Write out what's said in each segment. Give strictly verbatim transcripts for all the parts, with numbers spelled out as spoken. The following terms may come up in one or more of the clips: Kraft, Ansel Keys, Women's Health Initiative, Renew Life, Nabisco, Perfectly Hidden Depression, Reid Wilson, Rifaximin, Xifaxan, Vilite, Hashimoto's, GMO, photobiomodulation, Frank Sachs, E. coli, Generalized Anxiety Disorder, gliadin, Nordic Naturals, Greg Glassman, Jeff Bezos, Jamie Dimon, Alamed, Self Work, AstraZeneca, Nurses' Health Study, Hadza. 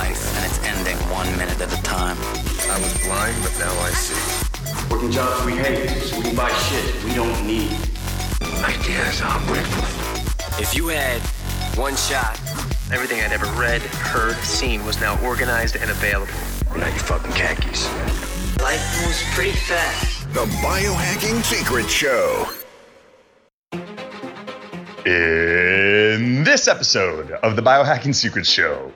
life, and it's ending one minute at a time. I was blind, but now I see. Working jobs we hate, so we can buy shit we don't need. Ideas are worthless. If you had one shot, everything I'd ever read, heard, seen was now organized and available. Well, now you fucking khakis. Life moves pretty fast. The Biohacking Secret Show. In this episode of the Biohacking Secrets Show.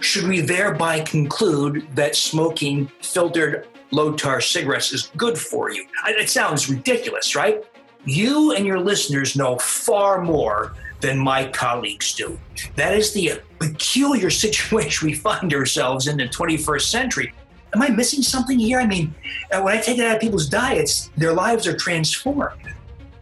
Should we thereby conclude that smoking filtered low-tar cigarettes is good for you? It sounds ridiculous, right? You and your listeners know far more than my colleagues do. That is the peculiar situation we find ourselves in the twenty-first century. Am I missing something here? I mean, when I take it out of people's diets, their lives are transformed.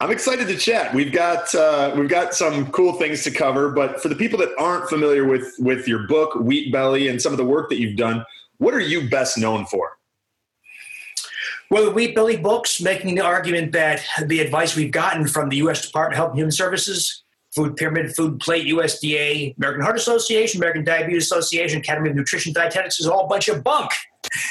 I'm excited to chat. We've got uh, we've got some cool things to cover, but for the people that aren't familiar with with your book, Wheat Belly, and some of the work that you've done, what are you best known for? Well, the Wheat Belly book's making the argument that the advice we've gotten from the U S Department of Health and Human Services, Food Pyramid, Food Plate, U S D A, American Heart Association, American Diabetes Association, Academy of Nutrition Dietetics is all a bunch of bunk.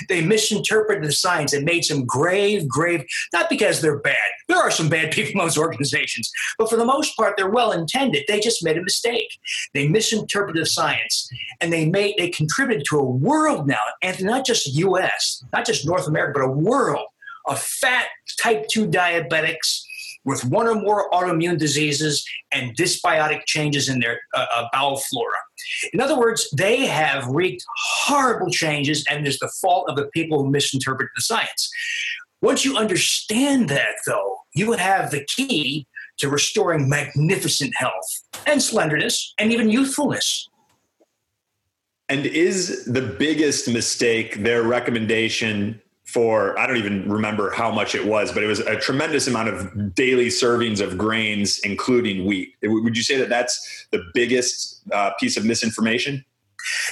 They misinterpreted the science and made some grave, grave, not because they're bad. There are some bad people in those organizations, but for the most part, they're well-intended. They just made a mistake. They misinterpreted the science, and they made they contributed to a world now, and not just U S, not just North America, but a world of fat type two diabetics with one or more autoimmune diseases and dysbiotic changes in their uh, bowel flora. In other words, they have wreaked horrible changes, and it's the fault of the people who misinterpret the science. Once you understand that, though, you would have the key to restoring magnificent health and slenderness and even youthfulness. And is the biggest mistake their recommendation for, I don't even remember how much it was, but it was a tremendous amount of daily servings of grains, including wheat. Would you say that that's the biggest uh, piece of misinformation?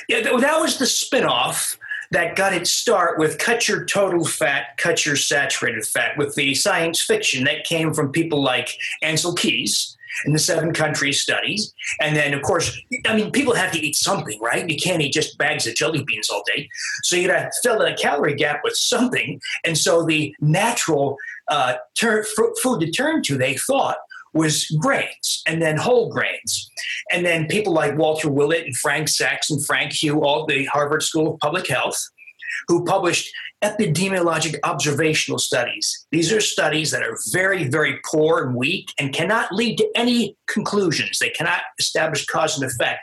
Yeah, that was the spinoff that got its start with cut your total fat, cut your saturated fat, with the science fiction that came from people like Ansel Keys and the seven country studies. And then, of course, I mean, people have to eat something, right? You can't eat just bags of jelly beans all day. So you got to fill in a calorie gap with something. And so the natural uh, ter- f- food to turn to, they thought, was grains, and then whole grains. And then people like Walter Willett and Frank Sachs and Frank Hugh, all the Harvard School of Public Health, who published epidemiologic observational studies. These are studies that are very, very poor and weak and cannot lead to any conclusions. They cannot establish cause and effect.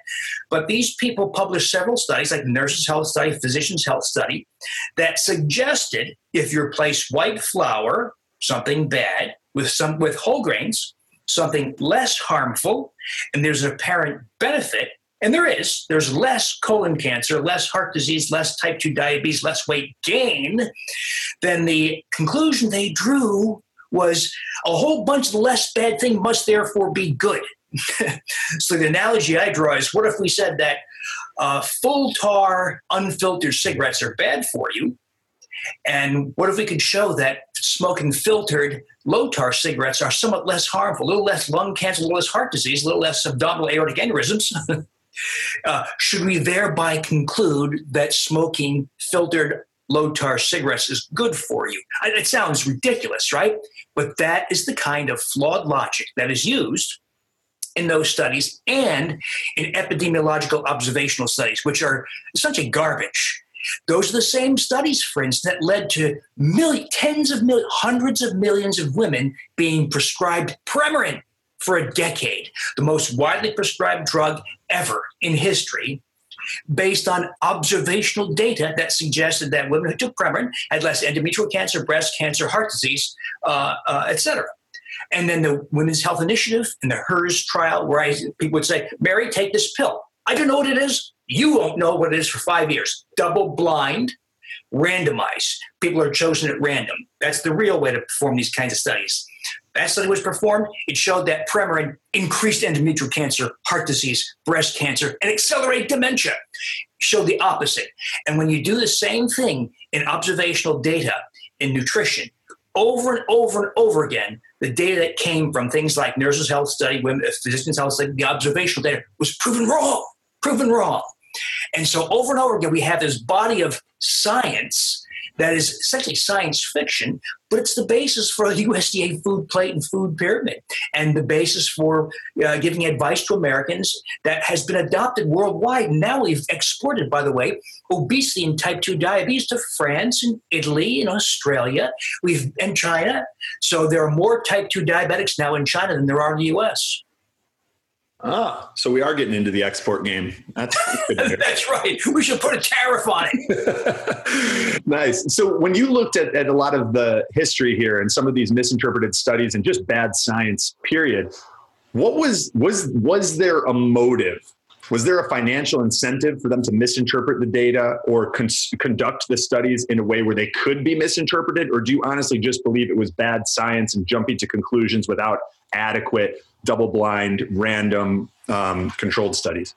But these people published several studies, like Nurses' Health Study, Physicians' Health Study, that suggested if you replace white flour, something bad, with some with whole grains, something less harmful, and there's an apparent benefit. And there is. There's less colon cancer, less heart disease, less type two diabetes, less weight gain. Then the conclusion they drew was a whole bunch of less bad thing must therefore be good. So the analogy I draw is, what if we said that uh, full tar, unfiltered cigarettes are bad for you? And what if we could show that smoking filtered low-tar cigarettes are somewhat less harmful, a little less lung cancer, a little less heart disease, a little less abdominal aortic aneurysms? Uh, should we thereby conclude that smoking filtered low-tar cigarettes is good for you? It sounds ridiculous, right? But that is the kind of flawed logic that is used in those studies and in epidemiological observational studies, which are such a garbage. Those are the same studies, for instance, that led to millions, tens of millions, hundreds of millions of women being prescribed Premarin for a decade, the most widely prescribed drug ever in history, based on observational data that suggested that women who took Premarin had less endometrial cancer, breast cancer, heart disease, uh, uh, et cetera. And then the Women's Health Initiative and the HERS trial, where I, people would say, Mary, take this pill. I don't know what it is. You won't know what it is for five years. Double blind, randomized. People are chosen at random. That's the real way to perform these kinds of studies. That study was performed. It showed that Premarin increased endometrial cancer, heart disease, breast cancer, and accelerated dementia. It showed the opposite. And when you do the same thing in observational data in nutrition, over and over and over again, the data that came from things like Nurses' Health Study, Women, Physicians' Health Study, the observational data was proven wrong, proven wrong. And so over and over again, we have this body of science that is essentially science fiction, but it's the basis for the U S D A food plate and food pyramid, and the basis for uh, giving advice to Americans that has been adopted worldwide. Now we've exported, by the way, obesity and type two diabetes to France and Italy and Australia we've and China. So there are more type two diabetics now in China than there are in the U S. Ah, so we are getting into the export game. That's, That's right. We should put a tariff on it. Nice. So when you looked at, at a lot of the history here and some of these misinterpreted studies and just bad science, period, what was, was, was there a motive? Was there a financial incentive for them to misinterpret the data or con- conduct the studies in a way where they could be misinterpreted? Or do you honestly just believe it was bad science and jumping to conclusions without adequate double-blind, random, um, controlled studies?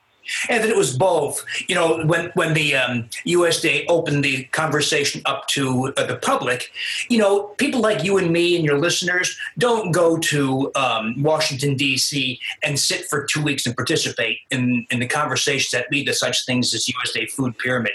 And that it was both. You know, when when the um, U S D A opened the conversation up to uh, the public, you know, people like you and me and your listeners don't go to um, Washington, D C and sit for two weeks and participate in, in the conversations that lead to such things as U S D A food pyramid.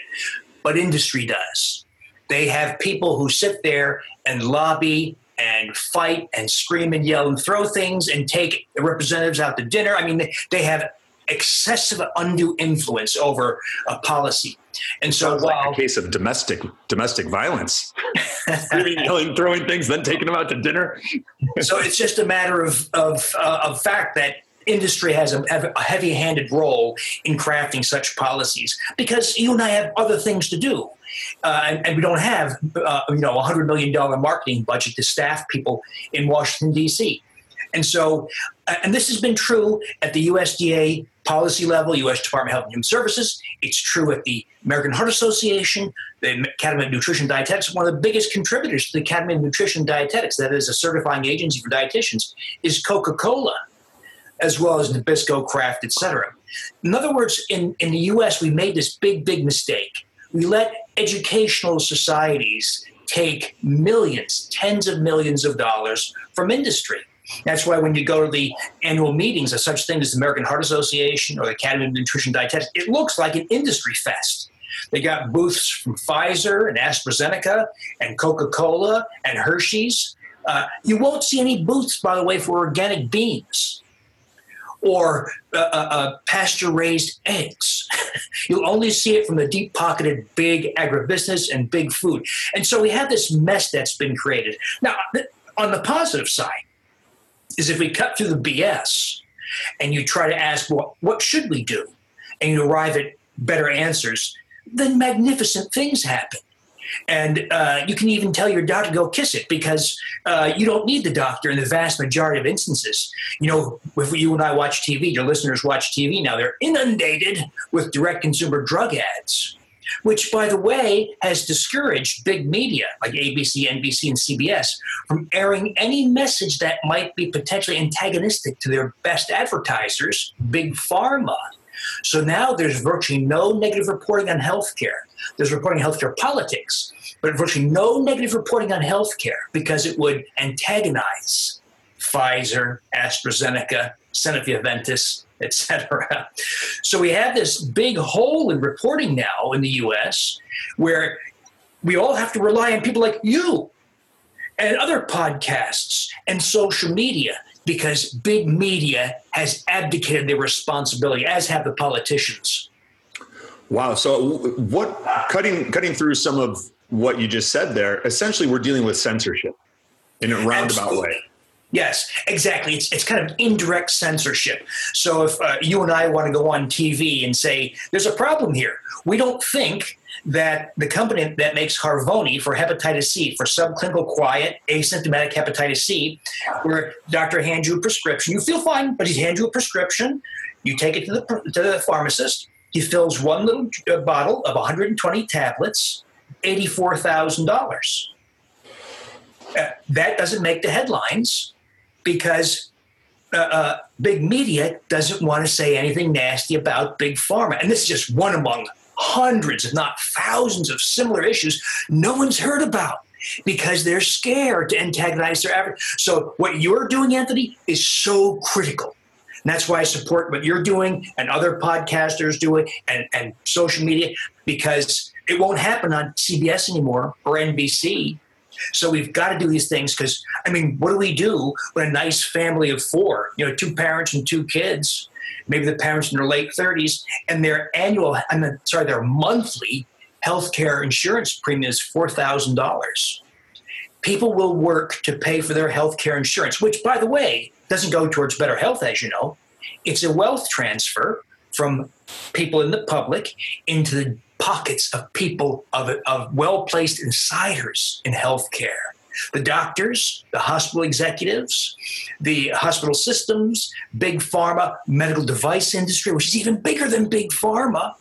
But industry does. They have people who sit there and lobby and fight and scream and yell and throw things and take representatives out to dinner. I mean, they, they have excessive undue influence over a policy. And so Sounds while like a case of domestic domestic violence, screaming, yelling, throwing things, then taking them out to dinner. So it's just a matter of, of, uh, of fact that industry has a, a heavy-handed role in crafting such policies because you and I have other things to do. Uh, and, and we don't have, uh, you know, a hundred million dollar marketing budget to staff people in Washington, D C. And so, and this has been true at the U S D A policy level, U S Department of Health and Human Services. It's true at the American Heart Association, the Academy of Nutrition Dietetics. One of the biggest contributors to the Academy of Nutrition Dietetics, that is a certifying agency for dietitians, is Coca-Cola, as well as Nabisco, Kraft, et cetera. In other words, in, in the U S, we made this big, big mistake. We let educational societies take millions, tens of millions of dollars from industry. That's why when you go to the annual meetings of such things as the American Heart Association or the Academy of Nutrition Dietetics, it looks like an industry fest. They got booths from Pfizer and AstraZeneca and Coca-Cola and Hershey's. Uh, you won't see any booths, by the way, for organic beans or uh, uh, pasture-raised eggs. You'll only see it from the deep-pocketed big agribusiness and big food. And so we have this mess that's been created. Now, on the positive side is if we cut through the B S and you try to ask, well, what should we do? And you arrive at better answers, then magnificent things happen. And uh, you can even tell your doctor, go kiss it, because uh, you don't need the doctor in the vast majority of instances. You know, if you and I watch T V, your listeners watch T V now, they're inundated with direct consumer drug ads, which, by the way, has discouraged big media like A B C, N B C, and C B S from airing any message that might be potentially antagonistic to their best advertisers, Big Pharma. So now there's virtually no negative reporting on healthcare. There's reporting on healthcare politics, but virtually no negative reporting on healthcare because it would antagonize Pfizer, AstraZeneca, Sanofi Aventis, et cetera. So we have this big hole in reporting now in the U S where we all have to rely on people like you and other podcasts and social media, because big media has abdicated their responsibility, as have the politicians. Wow. So what cutting cutting through some of what you just said there, essentially we're dealing with censorship in a roundabout Absolutely. way. Yes, exactly. It's it's kind of indirect censorship. So if uh, you and I want to go on T V and say, there's a problem here. We don't think that the company that makes Harvoni for hepatitis C, for subclinical quiet, asymptomatic hepatitis C, where doctor hands you a prescription, you feel fine, but he hands you a prescription, you take it to the, to the pharmacist, He fills one little bottle of one hundred twenty tablets, eighty-four thousand dollars. Uh, that doesn't make the headlines because uh, uh, big media doesn't want to say anything nasty about Big Pharma. And this is just one among hundreds, if not thousands, of similar issues no one's heard about because they're scared to antagonize their advert. So what you're doing, Anthony, is so critical. And that's why I support what you're doing and other podcasters doing and, and social media, because it won't happen on C B S anymore or N B C. So we've got to do these things because, I mean, what do we do when a nice family of four, you know, two parents and two kids, maybe the parents in their late thirties, and their annual, I mean, sorry, their monthly healthcare insurance premium is four thousand dollars. People will work to pay for their healthcare insurance, which, by the way, doesn't go towards better health, as you know. It's a wealth transfer from people in the public into the pockets of people of, of well-placed insiders in healthcare. The doctors, the hospital executives, the hospital systems, Big Pharma, medical device industry, which is even bigger than Big Pharma,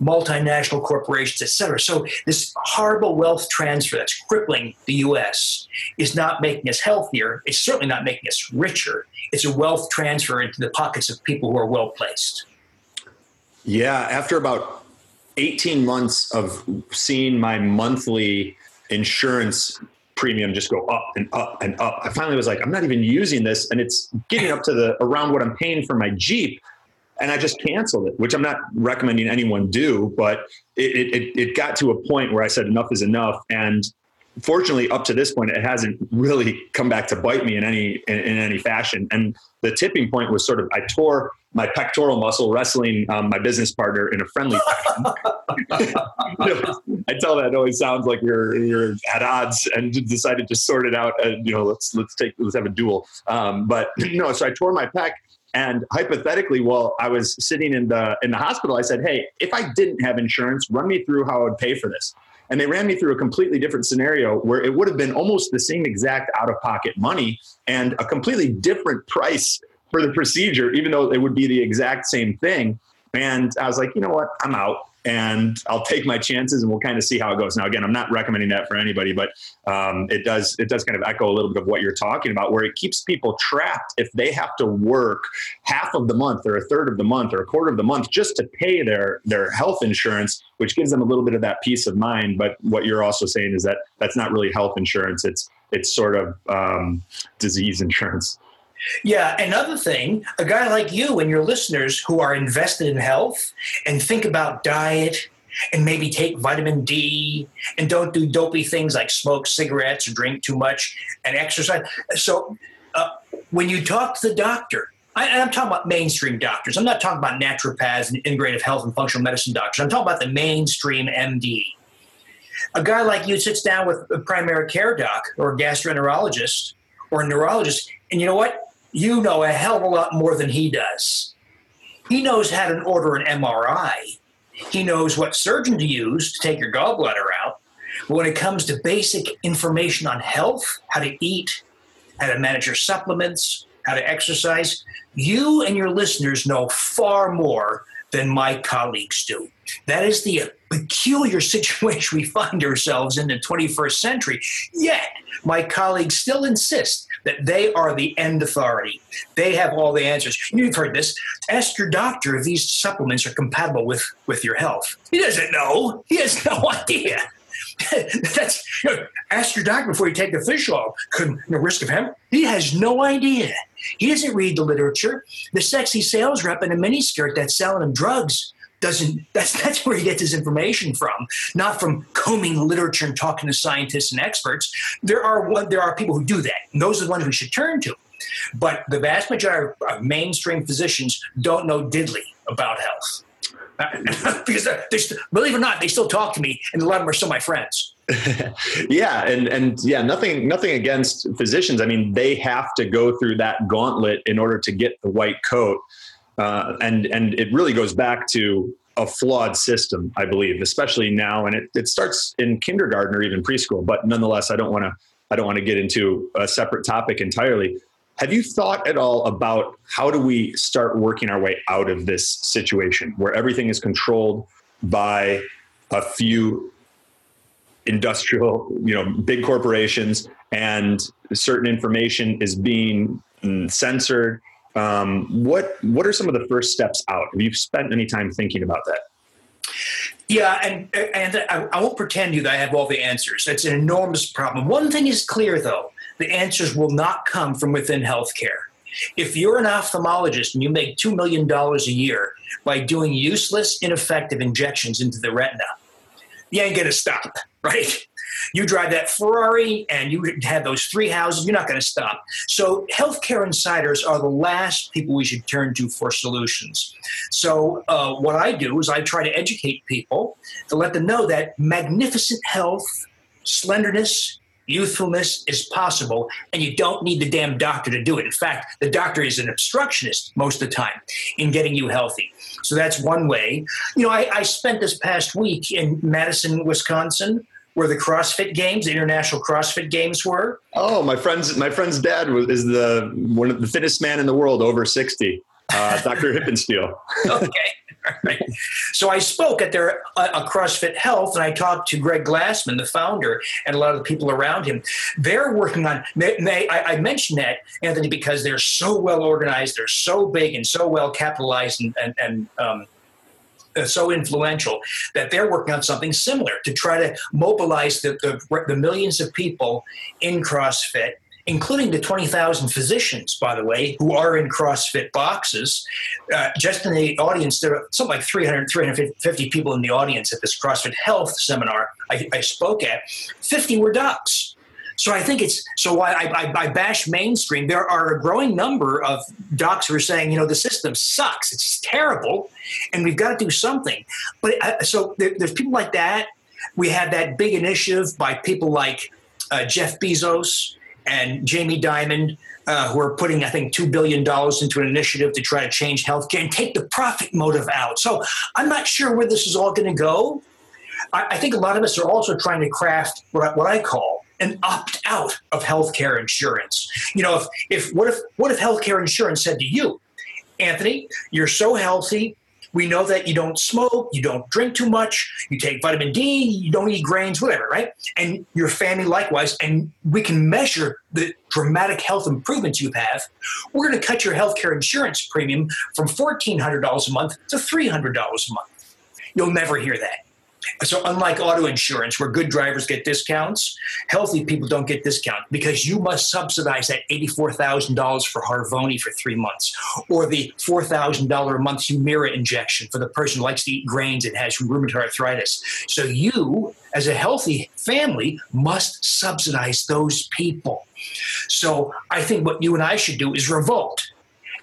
multinational corporations, et cetera. So this horrible wealth transfer that's crippling the U S is not making us healthier. It's certainly not making us richer. It's a wealth transfer into the pockets of people who are well-placed. Yeah, after about eighteen months of seeing my monthly insurance premium just go up and up and up, I finally was like, I'm not even using this. And it's getting up to the around what I'm paying for my Jeep. And I just canceled it, which I'm not recommending anyone do, but it, it it got to a point where I said enough is enough. And fortunately, up to this point, it hasn't really come back to bite me in any in, in any fashion. And the tipping point was sort of, I tore my pectoral muscle wrestling um, my business partner in a friendly fashion. I tell that it always sounds like you're you're at odds, and decided to sort it out. And, you know, let's let's take let's have a duel. Um, but no, so I tore my pec. And hypothetically, while I was sitting in the in the hospital, I said, hey, if I didn't have insurance, run me through how I would pay for this. And they ran me through a completely different scenario where it would have been almost the same exact out-of-pocket money and a completely different price for the procedure, even though it would be the exact same thing. And I was like, you know what, I'm out. And I'll take my chances, and we'll kind of see how it goes. Now, again, I'm not recommending that for anybody, but um, it does it does kind of echo a little bit of what you're talking about, where it keeps people trapped if they have to work half of the month or a third of the month or a quarter of the month just to pay their their health insurance, which gives them a little bit of that peace of mind. But what you're also saying is that that's not really health insurance. It's it's sort of um, disease insurance. Yeah. Another thing, a guy like you and your listeners who are invested in health and think about diet and maybe take vitamin D and don't do dopey things like smoke cigarettes or drink too much and exercise. So uh, when you talk to the doctor, I, and I'm talking about mainstream doctors. I'm not talking about naturopaths and integrative health and functional medicine doctors. I'm talking about the mainstream M D. A guy like you sits down with a primary care doc or a gastroenterologist or a neurologist, and you know what? You know a hell of a lot more than he does. He knows how to order an M R I. He knows what surgeon to use to take your gallbladder out. But when it comes to basic information on health, how to eat, how to manage your supplements, how to exercise, you and your listeners know far more than my colleagues do. That is the peculiar situation we find ourselves in the twenty-first century. Yet, my colleagues still insist that they are the end authority. They have all the answers. You've heard this. Ask your doctor if these supplements are compatible with, with your health. He doesn't know. He has no idea. That's, you know, ask your doctor before you take the fish oil. Couldn't no risk of him. He has no idea. He doesn't read the literature. The sexy sales rep in a miniskirt that's selling him drugs doesn't. That's that's where he gets his information from, not from combing literature and talking to scientists and experts. There are one. There are people who do that. And those are the ones we should turn to. But the vast majority of mainstream physicians don't know diddly about health. Because they're, they're still, believe it or not, they still talk to me, and a lot of them are still my friends. yeah, and and yeah, nothing nothing against physicians. I mean, they have to go through that gauntlet in order to get the white coat, uh, and and it really goes back to a flawed system, I believe, especially now, and it, it starts in kindergarten or even preschool. But nonetheless, I don't want to I don't want to get into a separate topic entirely. Have you thought at all about how do we start working our way out of this situation where everything is controlled by a few industrial, you know, big corporations, and certain information is being censored? Um, what, what are some of the first steps out? Have you spent any time thinking about that? Yeah, and and I won't pretend to you that I have all the answers. That's an enormous problem. One thing is clear, though. The answers will not come from within healthcare. If you're an ophthalmologist and you make two million dollars a year by doing useless, ineffective injections into the retina, you ain't going to stop, right? You drive that Ferrari and you have those three houses, you're not going to stop. So healthcare insiders are the last people we should turn to for solutions. So uh, what I do is I try to educate people to let them know that magnificent health, slenderness, youthfulness is possible, and you don't need the damn doctor to do it. In fact, the doctor is an obstructionist most of the time in getting you healthy. So that's one way. You know, I, I spent this past week in Madison, Wisconsin, where the CrossFit Games, the International CrossFit Games were. Oh, my friend's my friend's dad was, is the one of the fittest man in the world over sixty, uh, Doctor Hippensteel. Okay. Right. So I spoke at their uh, CrossFit Health, and I talked to Greg Glassman, the founder, and a lot of the people around him. They're working on they, they, I, I mentioned that, Anthony, because they're so well organized, they're so big and so well capitalized and, and, and um, so influential that they're working on something similar to try to mobilize the, the, the millions of people in CrossFit, including the twenty thousand physicians, by the way, who are in CrossFit boxes. Uh, just in the audience, there are something like three hundred, three hundred fifty people in the audience at this CrossFit Health seminar I, I spoke at. fifty were docs. So I think it's, so I, I, I bash mainstream. There are a growing number of docs who are saying, you know, the system sucks, it's terrible, and we've got to do something. But uh, so there, there's people like that. We had that big initiative by people like uh, Jeff Bezos and Jamie Dimon, uh, who are putting, I think, two billion dollars into an initiative to try to change healthcare and take the profit motive out. So I'm not sure where this is all going to go. I, I think a lot of us are also trying to craft what I, what I call an opt-out of healthcare insurance. You know, if if what if what if healthcare insurance said to you, Anthony, you're so healthy. We know that you don't smoke, you don't drink too much, you take vitamin D, you don't eat grains, whatever, right? And your family likewise. And we can measure the dramatic health improvements you have. We're going to cut your healthcare insurance premium from fourteen hundred dollars a month to three hundred dollars a month. You'll never hear that. So unlike auto insurance, where good drivers get discounts, healthy people don't get discounts because you must subsidize that eighty-four thousand dollars for Harvoni for three months or the four thousand dollars a month Humira injection for the person who likes to eat grains and has rheumatoid arthritis. So you, as a healthy family, must subsidize those people. So I think what you and I should do is revolt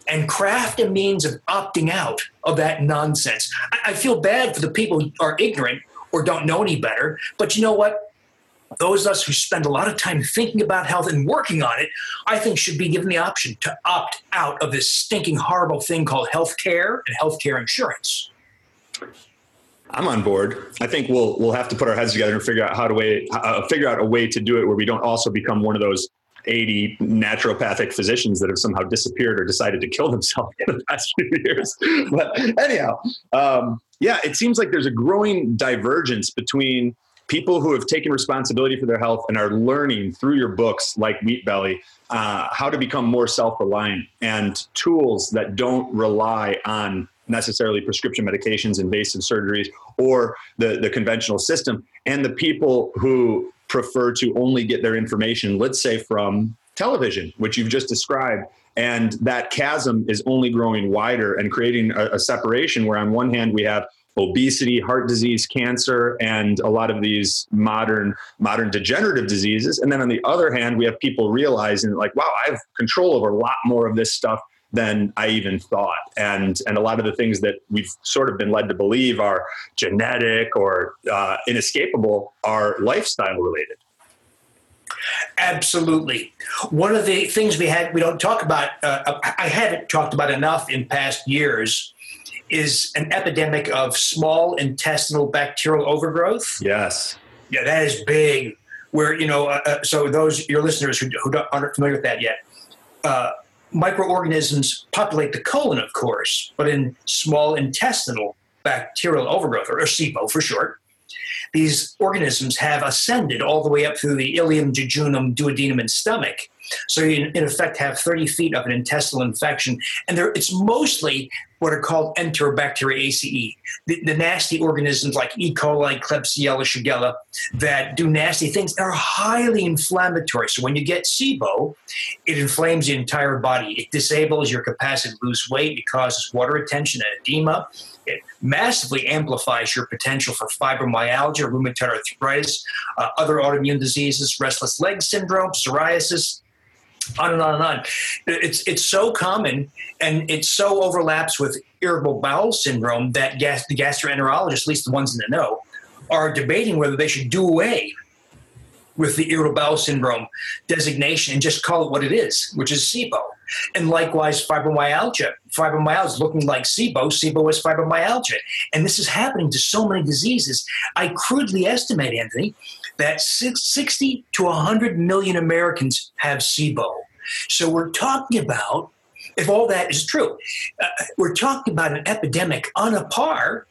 and craft a means of opting out of that nonsense. I, I feel bad for the people who are ignorant or don't know any better, but you know what? Those of us who spend a lot of time thinking about health and working on it, I think should be given the option to opt out of this stinking, horrible thing called healthcare and healthcare insurance. I'm on board. I think we'll we'll have to put our heads together and figure out how to way, uh, figure out a way to do it where we don't also become one of those eighty naturopathic physicians that have somehow disappeared or decided to kill themselves in the past few years. But anyhow, um, yeah, it seems like there's a growing divergence between people who have taken responsibility for their health and are learning through your books like Wheat Belly, uh, how to become more self-reliant and tools that don't rely on necessarily prescription medications, invasive surgeries, or the, the conventional system, and the people who prefer to only get their information, let's say, from television, which you've just described. And that chasm is only growing wider and creating a, a separation where on one hand we have obesity, heart disease, cancer, and a lot of these modern modern degenerative diseases. And then on the other hand, we have people realizing like, wow, I have control over a lot more of this stuff than I even thought. And and a lot of the things that we've sort of been led to believe are genetic or uh, inescapable are lifestyle related. Absolutely. One of the things we had, we don't talk about, uh, I haven't talked about enough in past years, is an epidemic of small intestinal bacterial overgrowth. Yes. Yeah, that is big. Where, you know, uh, so those, your listeners who, who aren't familiar with that yet, uh, microorganisms populate the colon, of course, but in small intestinal bacterial overgrowth, or SIBO for short, these organisms have ascended all the way up through the ileum, jejunum, duodenum, and stomach. So you, in effect, have thirty feet of an intestinal infection. And there, it's mostly what are called Enterobacteriaceae, the, the nasty organisms like E. coli, Klebsiella, Shigella, that do nasty things. They're highly inflammatory. So when you get SIBO, it inflames the entire body. It disables your capacity to lose weight. It causes water retention and edema. It massively amplifies your potential for fibromyalgia, rheumatoid arthritis, uh, other autoimmune diseases, restless leg syndrome, psoriasis, on and on and on. It's it's so common, and it so overlaps with irritable bowel syndrome that gas, the gastroenterologists, at least the ones in the know, are debating whether they should do away with the irritable bowel syndrome designation and just call it what it is, which is SIBO. And likewise, fibromyalgia. Fibromyalgia is looking like SIBO. SIBO is fibromyalgia. And this is happening to so many diseases. I crudely estimate, Anthony, that sixty to one hundred million Americans have SIBO. So we're talking about, if all that is true, uh, we're talking about an epidemic on a par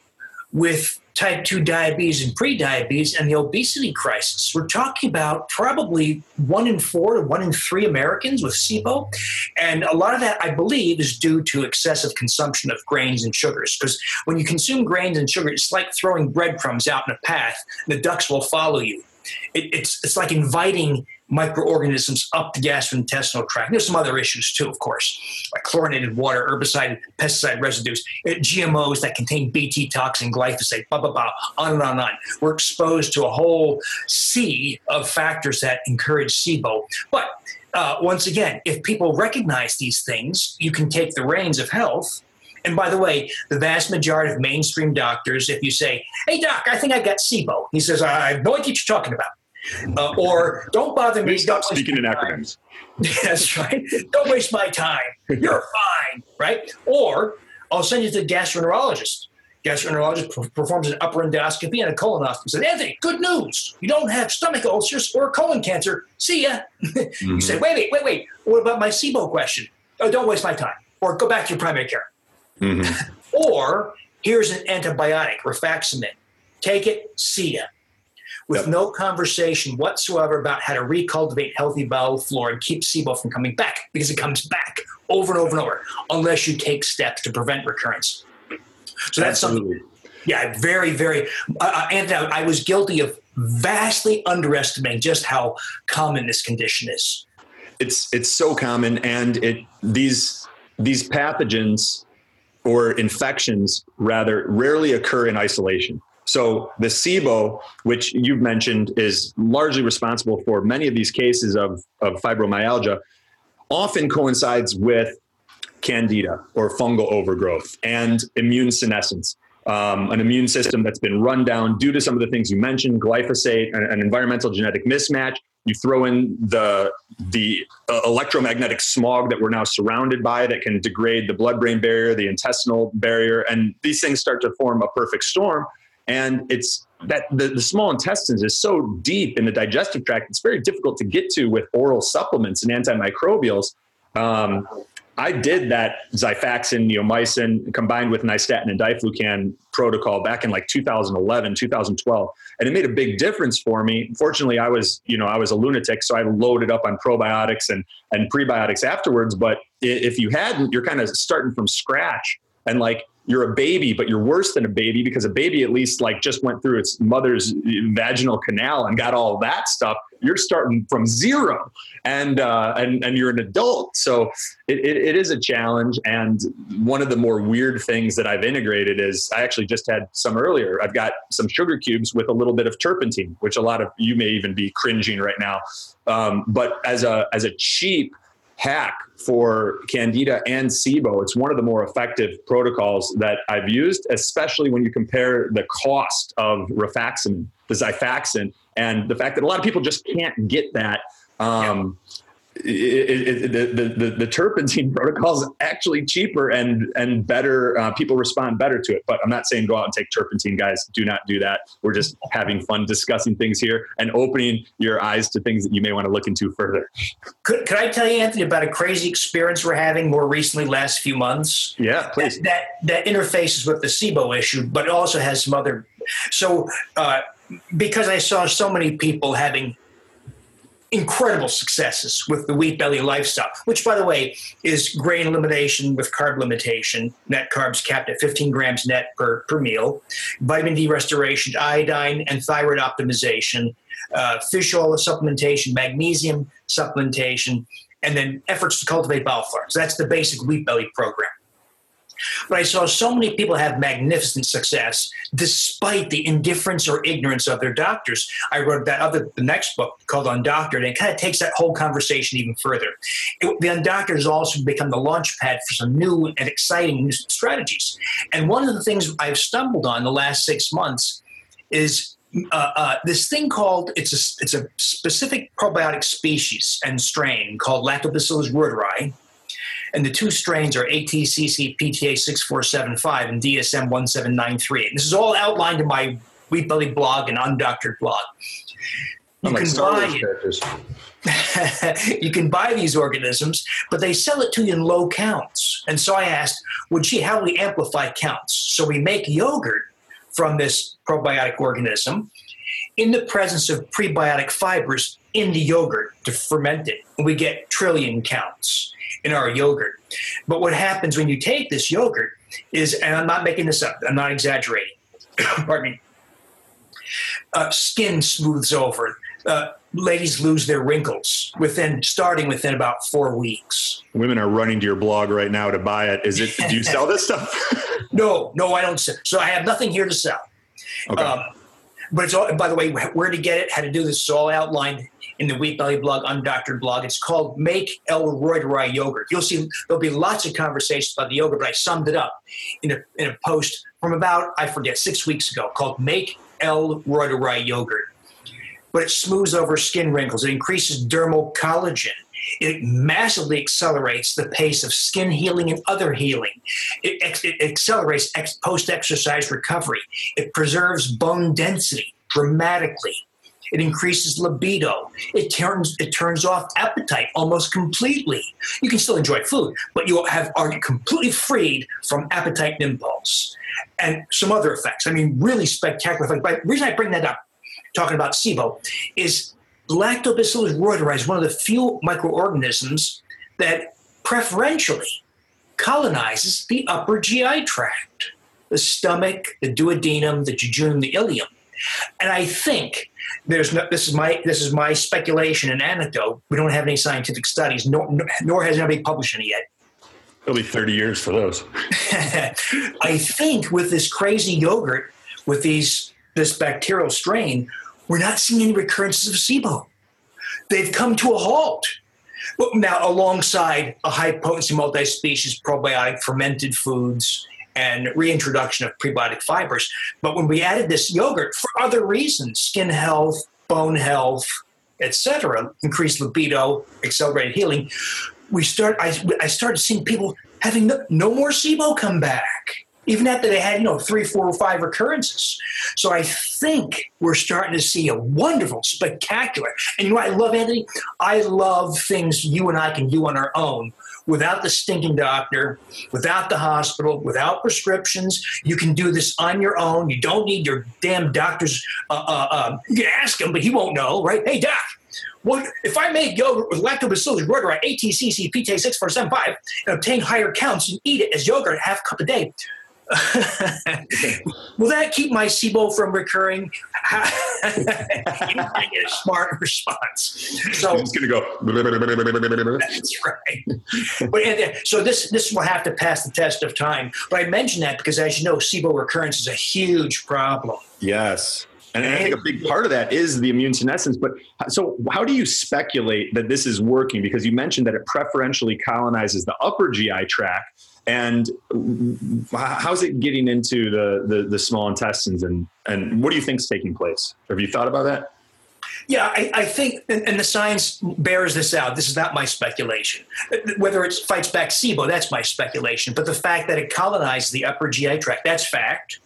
with type two diabetes and pre-diabetes and the obesity crisis. We're talking about probably one in four to one in three Americans with SIBO. And a lot of that, I believe, is due to excessive consumption of grains and sugars. Because when you consume grains and sugar, it's like throwing breadcrumbs out in a path. The ducks will follow you. It, it's it's like inviting microorganisms up the gastrointestinal tract. There's some other issues too, of course, like chlorinated water, herbicide, pesticide residues, G M Os that contain B T toxin, glyphosate, blah, blah, blah, on and on and on. We're exposed to a whole sea of factors that encourage SIBO. But uh, once again, if people recognize these things, you can take the reins of health. And by the way, the vast majority of mainstream doctors, if you say, hey, doc, I think I got SIBO, he says, I have no idea what you're talking about. Uh, or don't bother me. Stop speaking in acronyms. That's right. Don't waste my time. You're fine, right? Or I'll send you to the gastroenterologist. Gastroenterologist performs an upper endoscopy and a colonoscopy. Said, Anthony, good news. You don't have stomach ulcers or colon cancer. See ya. Mm-hmm. You say, wait, wait, wait, wait. What about my SIBO question? Oh, don't waste my time. Or go back to your primary care. Mm-hmm. Or here's an antibiotic, Rifaximin. Take it, see ya. With yep. no conversation whatsoever about how to recultivate healthy bowel flora and keep SIBO from coming back, because it comes back over and over and over unless you take steps to prevent recurrence. So that's Absolutely. something. Yeah, very, very. Uh, and I was guilty of vastly underestimating just how common this condition is. It's it's so common, and it these these pathogens or infections rather rarely occur in isolation. So the SIBO, which you've mentioned, is largely responsible for many of these cases of, of fibromyalgia, often coincides with candida or fungal overgrowth and immune senescence, um, an immune system that's been run down due to some of the things you mentioned, glyphosate, an, an environmental genetic mismatch. You throw in the, the uh, electromagnetic smog that we're now surrounded by that can degrade the blood-brain barrier, the intestinal barrier, and these things start to form a perfect storm. And it's that the, the small intestines is so deep in the digestive tract, it's very difficult to get to with oral supplements and antimicrobials. Um, I did that Xifaxan, neomycin, combined with nystatin and diflucan protocol back in like two thousand eleven, two thousand twelve. And it made a big difference for me. Fortunately, I was, you know, I was a lunatic, so I loaded up on probiotics and, and prebiotics afterwards. But if you hadn't, you're kind of starting from scratch and like, you're a baby, but you're worse than a baby because a baby at least like just went through its mother's vaginal canal and got all that stuff. You're starting from zero and, uh, and, and you're an adult. So it, it, it is a challenge. And one of the more weird things that I've integrated is I actually just had some earlier. I've got some sugar cubes with a little bit of turpentine, which a lot of you may even be cringing right now. Um, but as a, as a cheap hack for candida and SIBO, it's one of the more effective protocols that I've used, especially when you compare the cost of rifaximin, the Xifaxan, and the fact that a lot of people just can't get that. Um, yeah. It, it, it, the, the, the terpentine protocol is actually cheaper and, and better. Uh, people respond better to it, but I'm not saying go out and take terpentine, guys. Do not do that. We're just having fun discussing things here and opening your eyes to things that you may want to look into further. Could, could I tell you, Anthony, about a crazy experience we're having more recently, last few months? Yeah, please. That, that, that interfaces with the SIBO issue, but it also has some other. So uh, because I saw so many people having incredible successes with the wheat belly lifestyle, which, by the way, is grain elimination with carb limitation, net carbs capped at fifteen grams net per, per meal, vitamin D restoration, iodine and thyroid optimization, uh, fish oil supplementation, magnesium supplementation, and then efforts to cultivate bioflora. So that's the basic wheat belly program. But I saw so many people have magnificent success despite the indifference or ignorance of their doctors. I wrote that other, the next book called Undoctored, and it kind of takes that whole conversation even further. It, the Undoctored has also become the launch pad for some new and exciting new strategies. And one of the things I've stumbled on the last six months is uh, uh, this thing called, it's a, it's a specific probiotic species and strain called Lactobacillus reuteri. And the two strains are A T C C P T A six four seven five and D S M one seven nine three eight. This is all outlined in my Wheat Belly blog and Undoctored blog. You I'm can like buy You can buy these organisms, but they sell it to you in low counts. And so I asked, well, gee, how do we amplify counts? So we make yogurt from this probiotic organism in the presence of prebiotic fibers in the yogurt to ferment it. And we get trillion counts in our yogurt. But what happens when you take this yogurt is, and I'm not making this up, I'm not exaggerating, pardon me, uh, skin smooths over. Uh, ladies lose their wrinkles within, starting within about four weeks. Women are running to your blog right now to buy it. Is it, do you sell this stuff? no, no, I don't sell. So I have nothing here to sell. Okay. Um, but it's all, by the way, where to get it, how to do this, it's all outlined in the Wheat Belly blog, Undoctored blog. It's called Make L. Reuteri Yogurt. You'll see there'll be lots of conversations about the yogurt, but I summed it up in a in a post from about, I forget, six weeks ago called Make L. Reuteri Yogurt. But it smooths over skin wrinkles. It increases dermal collagen. It massively accelerates the pace of skin healing and other healing. It, ex- it accelerates ex- post-exercise recovery. It preserves bone density dramatically. It increases libido. It turns it turns off appetite almost completely. You can still enjoy food, but you have are completely freed from appetite and impulse, and some other effects. I mean, really spectacular effects. But the reason I bring that up, talking about SIBO, is Lactobacillus reuteri is one of the few microorganisms that preferentially colonizes the upper G I tract, the stomach, the duodenum, the jejunum, the ileum, and I think. There's no. This is my. This is my speculation and anecdote. We don't have any scientific studies, nor, nor has anybody published any yet. It'll be thirty years for those. I think with this crazy yogurt, with these this bacterial strain, we're not seeing any recurrences of SIBO. They've come to a halt. Now, alongside a high potency multi-species probiotic, fermented foods, and reintroduction of prebiotic fibers. But when we added this yogurt for other reasons, skin health, bone health, et cetera, increased libido, accelerated healing, we start. I, I started seeing people having no, no more SIBO come back, even after they had, you know, three, four, or five recurrences. So I think we're starting to see a wonderful, spectacular, and you know what I love, Anthony? I love things you and I can do on our own, without the stinking doctor, without the hospital, without prescriptions. You can do this on your own. You don't need your damn doctor's, uh, uh, uh, you can ask him, but he won't know, right? Hey, doc, what if I make yogurt with Lactobacillus reuteri, A T C C P T A six four seven five, and obtain higher counts and eat it as yogurt half a cup a day? Will that keep my SIBO from recurring? I get a smart response. So it's going to go. That's right. But and, so this this will have to pass the test of time. But I mention that because, as you know, SIBO recurrence is a huge problem. Yes. And I think a big part of that is the immune senescence. But so how do you speculate that this is working? Because you mentioned that it preferentially colonizes the upper G I tract. And how's it getting into the, the, the small intestines? And, and what do you think is taking place? Have you thought about that? Yeah, I, I think, and, and the science bears this out. This is not my speculation. Whether it fights back SIBO, that's my speculation. But the fact that it colonized the upper G I tract, that's fact.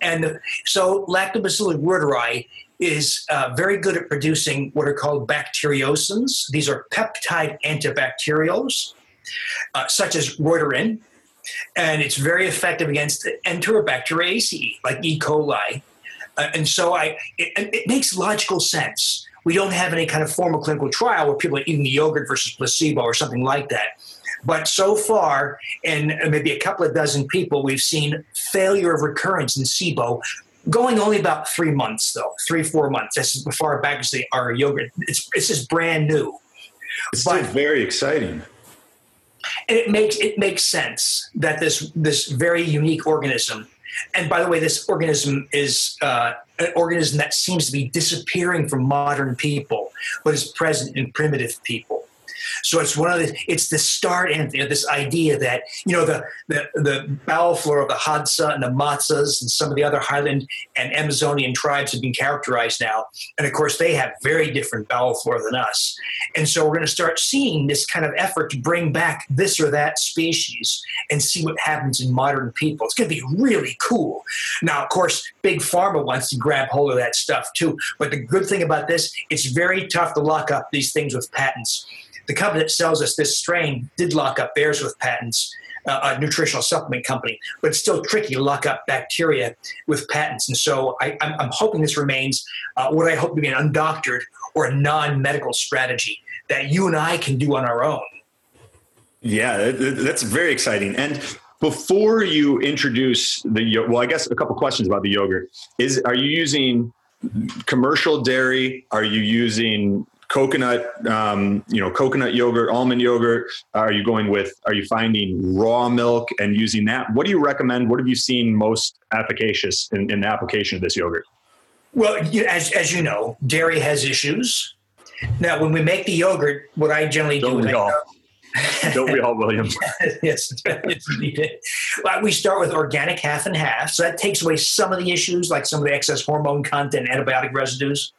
And so Lactobacillus reuteri is uh, very good at producing what are called bacteriocins. These are peptide antibacterials, uh, such as Reuterin, and it's very effective against Enterobacteriaceae, like E. coli. Uh, and so I, it, it makes logical sense. We don't have any kind of formal clinical trial where people are eating the yogurt versus placebo or something like that. But so far, in maybe a couple of dozen people, we've seen failure of recurrence in SIBO, going only about three months, though, three, four months. That's as far back as they are yogurt. It's, it's just brand new. It's but, still very exciting. And it makes, it makes sense that this, this very unique organism, and by the way, this organism is uh, an organism that seems to be disappearing from modern people, but is present in primitive people. So it's one of the, it's the start, Anthony, of this idea that, you know, the, the, the bowel flora of the Hadza and the Matsas and some of the other highland and Amazonian tribes have been characterized now. And of course, they have very different bowel flora than us. And so we're going to start seeing this kind of effort to bring back this or that species and see what happens in modern people. It's going to be really cool. Now, of course, Big Pharma wants to grab hold of that stuff too. But the good thing about this, it's very tough to lock up these things with patents. The company that sells us this strain did lock up theirs with patents, uh, a nutritional supplement company, but it's still tricky to lock up bacteria with patents. And so I, I'm, I'm hoping this remains uh, what I hope to be an undoctored or a non-medical strategy that you and I can do on our own. Yeah, that's very exciting. And before you introduce the, well, I guess a couple questions about the yogurt. Is, are you using commercial dairy? Are you using coconut, um, you know, coconut yogurt, almond yogurt? Are you going with, are you finding raw milk and using that? What do you recommend? What have you seen most efficacious in, in the application of this yogurt? Well, you, as, as you know, dairy has issues. Now, when we make the yogurt, what I generally Don't do... We all. Don't we all, William? Yes, well, we start with organic half and half. So that takes away some of the issues, like some of the excess hormone content, antibiotic residues.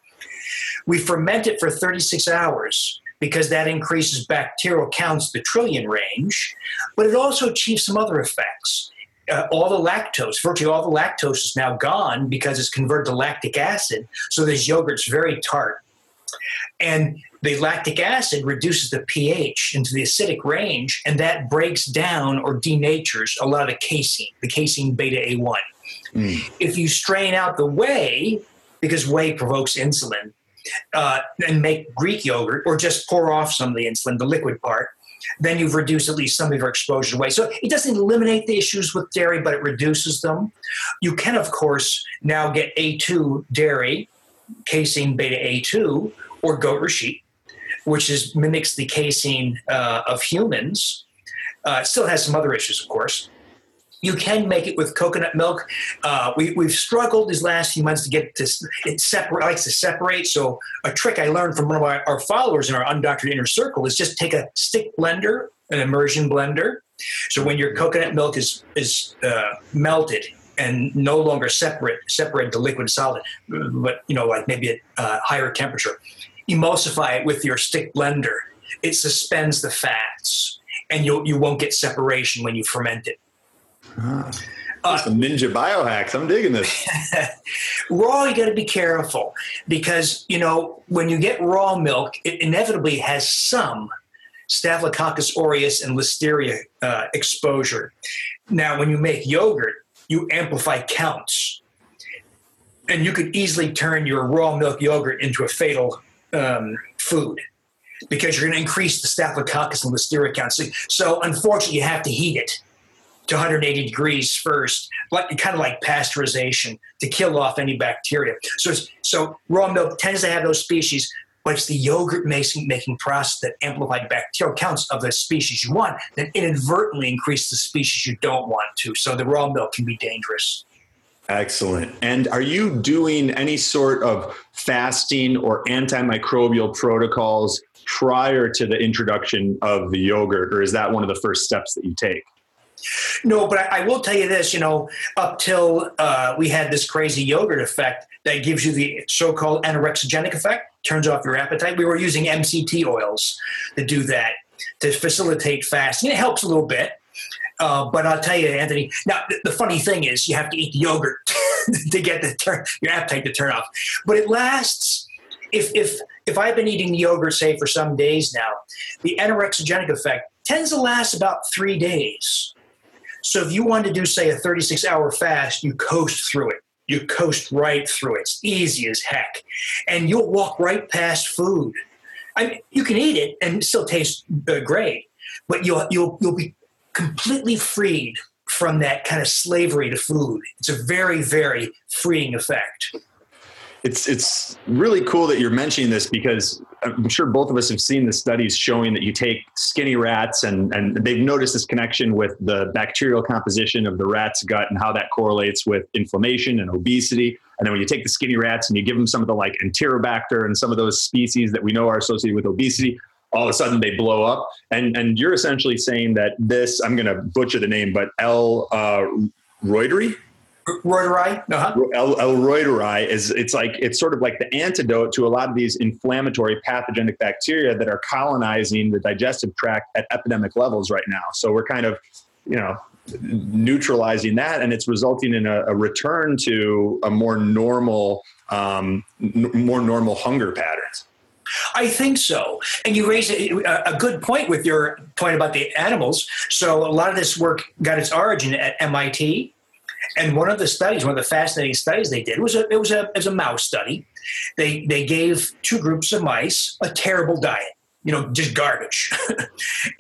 We ferment it for thirty-six hours because that increases bacterial counts, the trillion range, but it also achieves some other effects. Uh, all the lactose, virtually all the lactose is now gone because it's converted to lactic acid, so this yogurt's very tart. And the lactic acid reduces the pH into the acidic range, and that breaks down or denatures a lot of casein, the casein beta A one. Mm. If you strain out the whey, because whey provokes insulin, Uh, and make Greek yogurt, or just pour off some of the insulin, the liquid part, then you've reduced at least some of your exposure to whey. So it doesn't eliminate the issues with dairy, but it reduces them. You can, of course, now get A two dairy, casein beta A two, or goat or sheep, which is mimics the casein uh, of humans. Uh, it still has some other issues, of course. You can make it with coconut milk. Uh, we, we've struggled these last few months to get this. It separate, likes to separate. So a trick I learned from one of our, our followers in our Undoctored Inner Circle is just take a stick blender, an immersion blender. So when your coconut milk is is uh, melted and no longer separate, separate the liquid solid, but you know, like maybe at uh, higher temperature, emulsify it with your stick blender. It suspends the fats, and you you won't get separation when you ferment it. Ah, uh, ninja biohacks. I'm digging this. Raw, you got to be careful because, you know, when you get raw milk, it inevitably has some Staphylococcus aureus and Listeria uh, exposure. Now, when you make yogurt, you amplify counts, and you could easily turn your raw milk yogurt into a fatal um, food, because you're going to increase the Staphylococcus and Listeria counts. So, unfortunately, you have to heat it to one hundred eighty degrees first, like kind of like pasteurization, to kill off any bacteria. So, it's, so raw milk tends to have those species, but it's the yogurt making, making process that amplified bacterial counts of the species you want that inadvertently increase the species you don't want to. So the raw milk can be dangerous. Excellent. And are you doing any sort of fasting or antimicrobial protocols prior to the introduction of the yogurt, or is that one of the first steps that you take? No, but I, I will tell you this, you know, up till uh, we had this crazy yogurt effect that gives you the so-called anorexigenic effect, turns off your appetite. We were using M C T oils to do that, to facilitate fasting. It helps a little bit. Uh, but I'll tell you, Anthony, now th- the funny thing is you have to eat the yogurt to get the turn, your appetite to turn off. But it lasts. If, if, if I've been eating yogurt, say, for some days now, the anorexigenic effect tends to last about three days. So if you wanted to do, say, a thirty-six hour fast, you coast through it. You coast right through it. It's easy as heck. And you'll walk right past food. I mean, you can eat it and it still taste uh, great, but you'll, you'll, you'll be completely freed from that kind of slavery to food. It's a very, very freeing effect. It's it's really cool that you're mentioning this, because I'm sure both of us have seen the studies showing that you take skinny rats and, and they've noticed this connection with the bacterial composition of the rat's gut and how that correlates with inflammation and obesity. And then when you take the skinny rats and you give them some of the like Enterobacter and some of those species that we know are associated with obesity, all of a sudden they blow up. And, and you're essentially saying that this, I'm going to butcher the name, but L. Uh, reuteri? Reuteri, uh-huh. L. reuteri is it's like it's sort of like the antidote to a lot of these inflammatory pathogenic bacteria that are colonizing the digestive tract at epidemic levels right now. So we're kind of, you know, neutralizing that, and it's resulting in a, a return to a more normal, um, n- more normal hunger patterns. I think so. And you raise a, a good point with your point about the animals. So a lot of this work got its origin at M I T. And one of the studies, one of the fascinating studies they did was a, it was a, it was a mouse study. They, they gave two groups of mice a terrible diet, you know, just garbage.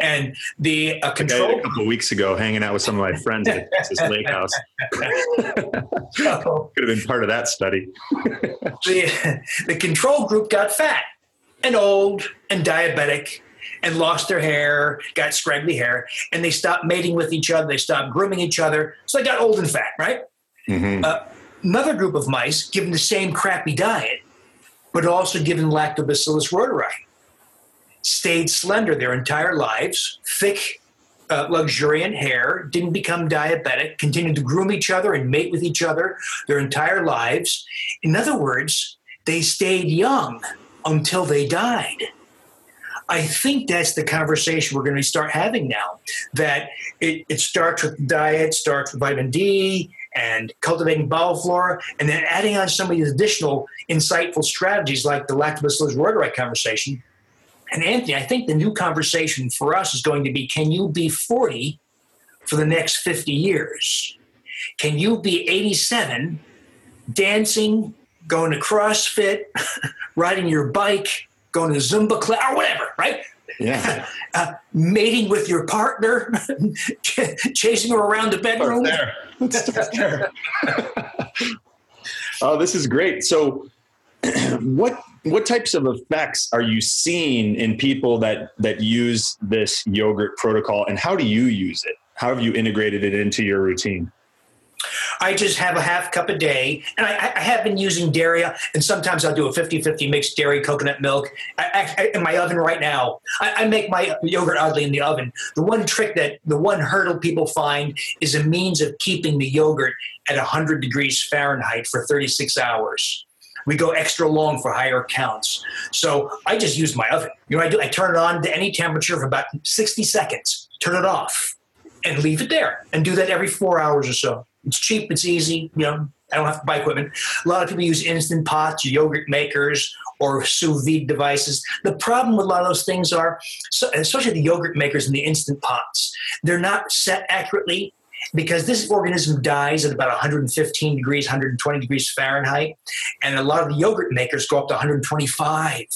And the uh, control I did a couple of weeks ago, hanging out with some of my friends at this lake house. So, could have been part of that study. the, the control group got fat and old and diabetic and lost their hair, got scraggly hair, and they stopped mating with each other. They stopped grooming each other. So they got old and fat, right? Mm-hmm. Uh, another group of mice given the same crappy diet, but also given Lactobacillus reuteri, stayed slender their entire lives, thick, uh, luxuriant hair, didn't become diabetic, continued to groom each other and mate with each other their entire lives. In other words, they stayed young until they died. I think that's the conversation we're going to start having now, that it, it starts with diet, starts with vitamin D and cultivating bowel flora, and then adding on some of these additional insightful strategies like the Lactobacillus reuteri conversation. And Anthony, I think the new conversation for us is going to be, can you be forty for the next fifty years? Can you be eighty-seven, dancing, going to CrossFit, riding your bike, going to Zumba class or whatever, right? Yeah. Uh, mating with your partner, ch- chasing her around the bedroom. Let's start there. Let's start there. Oh, this is great. So what what types of effects are you seeing in people that, that use this yogurt protocol, and how do you use it? How have you integrated it into your routine? I just have a half cup a day, and I, I have been using dairy, and sometimes I'll do a fifty-fifty mix dairy, coconut milk. I, I, in my oven right now, I, I make my yogurt oddly in the oven. The one trick that, the one hurdle people find is a means of keeping the yogurt at one hundred degrees Fahrenheit for thirty-six hours. We go extra long for higher counts. So I just use my oven. You know what I do? I turn it on to any temperature for about sixty seconds, turn it off, and leave it there, and do that every four hours or so. It's cheap. It's easy. You know, I don't have to buy equipment. A lot of people use instant pots, yogurt makers, or sous vide devices. The problem with a lot of those things are, especially the yogurt makers and the instant pots, they're not set accurately, because this organism dies at about one hundred fifteen degrees, one hundred twenty degrees Fahrenheit. And a lot of the yogurt makers go up to one hundred twenty-five.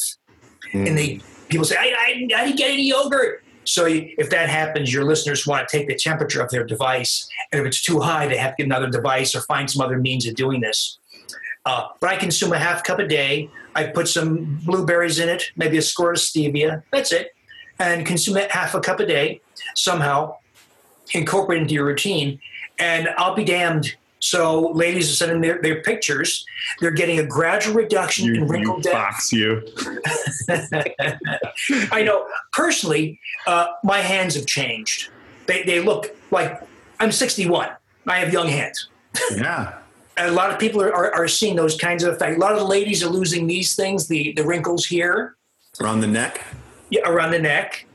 Mm. And they people say, I, I, I didn't get any yogurt. So if that happens, your listeners want to take the temperature of their device. And if it's too high, they have to get another device or find some other means of doing this. Uh, but I consume a half cup a day. I put some blueberries in it, maybe a squirt of stevia. That's it. And consume it half a cup a day somehow. Incorporate into your routine. And I'll be damned. So ladies are sending their, their pictures. They're getting a gradual reduction you, in wrinkle death. Fox you. I know. Personally, uh, my hands have changed. They they look like I'm sixty-one. I have young hands. Yeah. A lot of people are, are, are seeing those kinds of effects. A lot of the ladies are losing these things, the, the wrinkles here. Around the neck? Yeah, around the neck.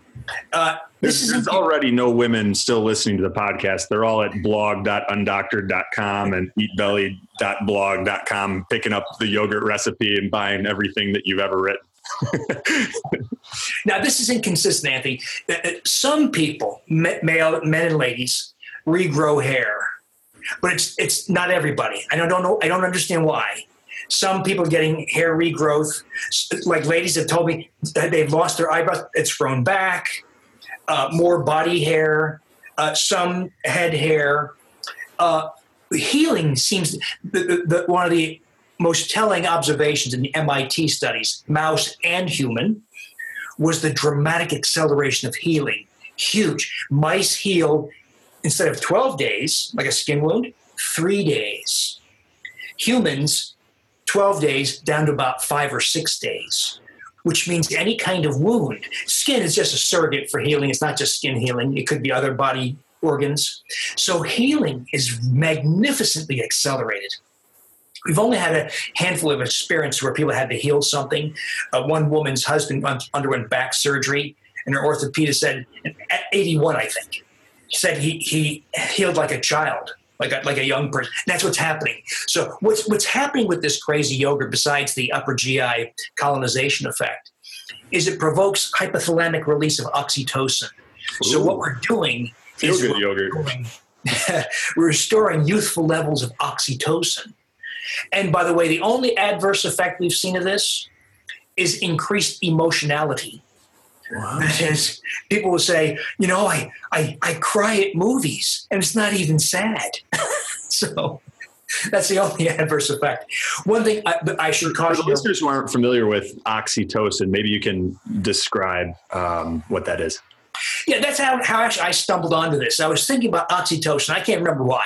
Uh, this there's, is there's already no women still listening to the podcast. They're all at blog dot undoctored dot com and eat belly dot blog dot com, picking up the yogurt recipe and buying everything that you've ever written. Now, this is inconsistent, Anthony. Some people, male men and ladies, regrow hair. But it's it's not everybody. I don't, don't know. I don't understand why. Some people getting hair regrowth, like ladies have told me that they've lost their eyebrows. It's thrown back, uh, more body hair, uh, some head hair. Uh, healing seems the, the, the, one of the most telling observations in the M I T studies, mouse and human, was the dramatic acceleration of healing. Huge. Mice heal instead of twelve days, like a skin wound, three days. Humans, twelve days down to about five or six days, which means any kind of wound. Skin is just a surrogate for healing. It's not just skin healing. It could be other body organs. So healing is magnificently accelerated. We've only had a handful of experiences where people had to heal something. Uh, one woman's husband underwent back surgery, and her orthopedist said, at eighty-one, I think, said he, he healed like a child, like a, like a young person. And that's what's happening. So what's what's happening with this crazy yogurt, besides the upper G I colonization effect, is it provokes hypothalamic release of oxytocin. Ooh. So what we're doing Feel is good we're, yogurt. Restoring, we're restoring youthful levels of oxytocin. And by the way, the only adverse effect we've seen of this is increased emotionality. Wow. That is, people will say, you know, I, I, I cry at movies, and it's not even sad. So that's the only adverse effect. One thing I, I should caution. For the listeners who aren't familiar with oxytocin, maybe you can describe um, what that is. Yeah, that's how, how actually I stumbled onto this. I was thinking about oxytocin. I can't remember why.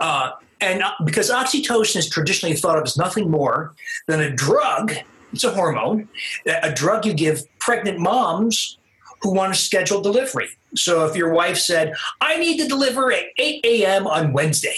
Uh, and because oxytocin is traditionally thought of as nothing more than a drug. It's a hormone, a drug you give pregnant moms who want to schedule delivery. So if your wife said, I need to deliver at eight a.m. on Wednesday,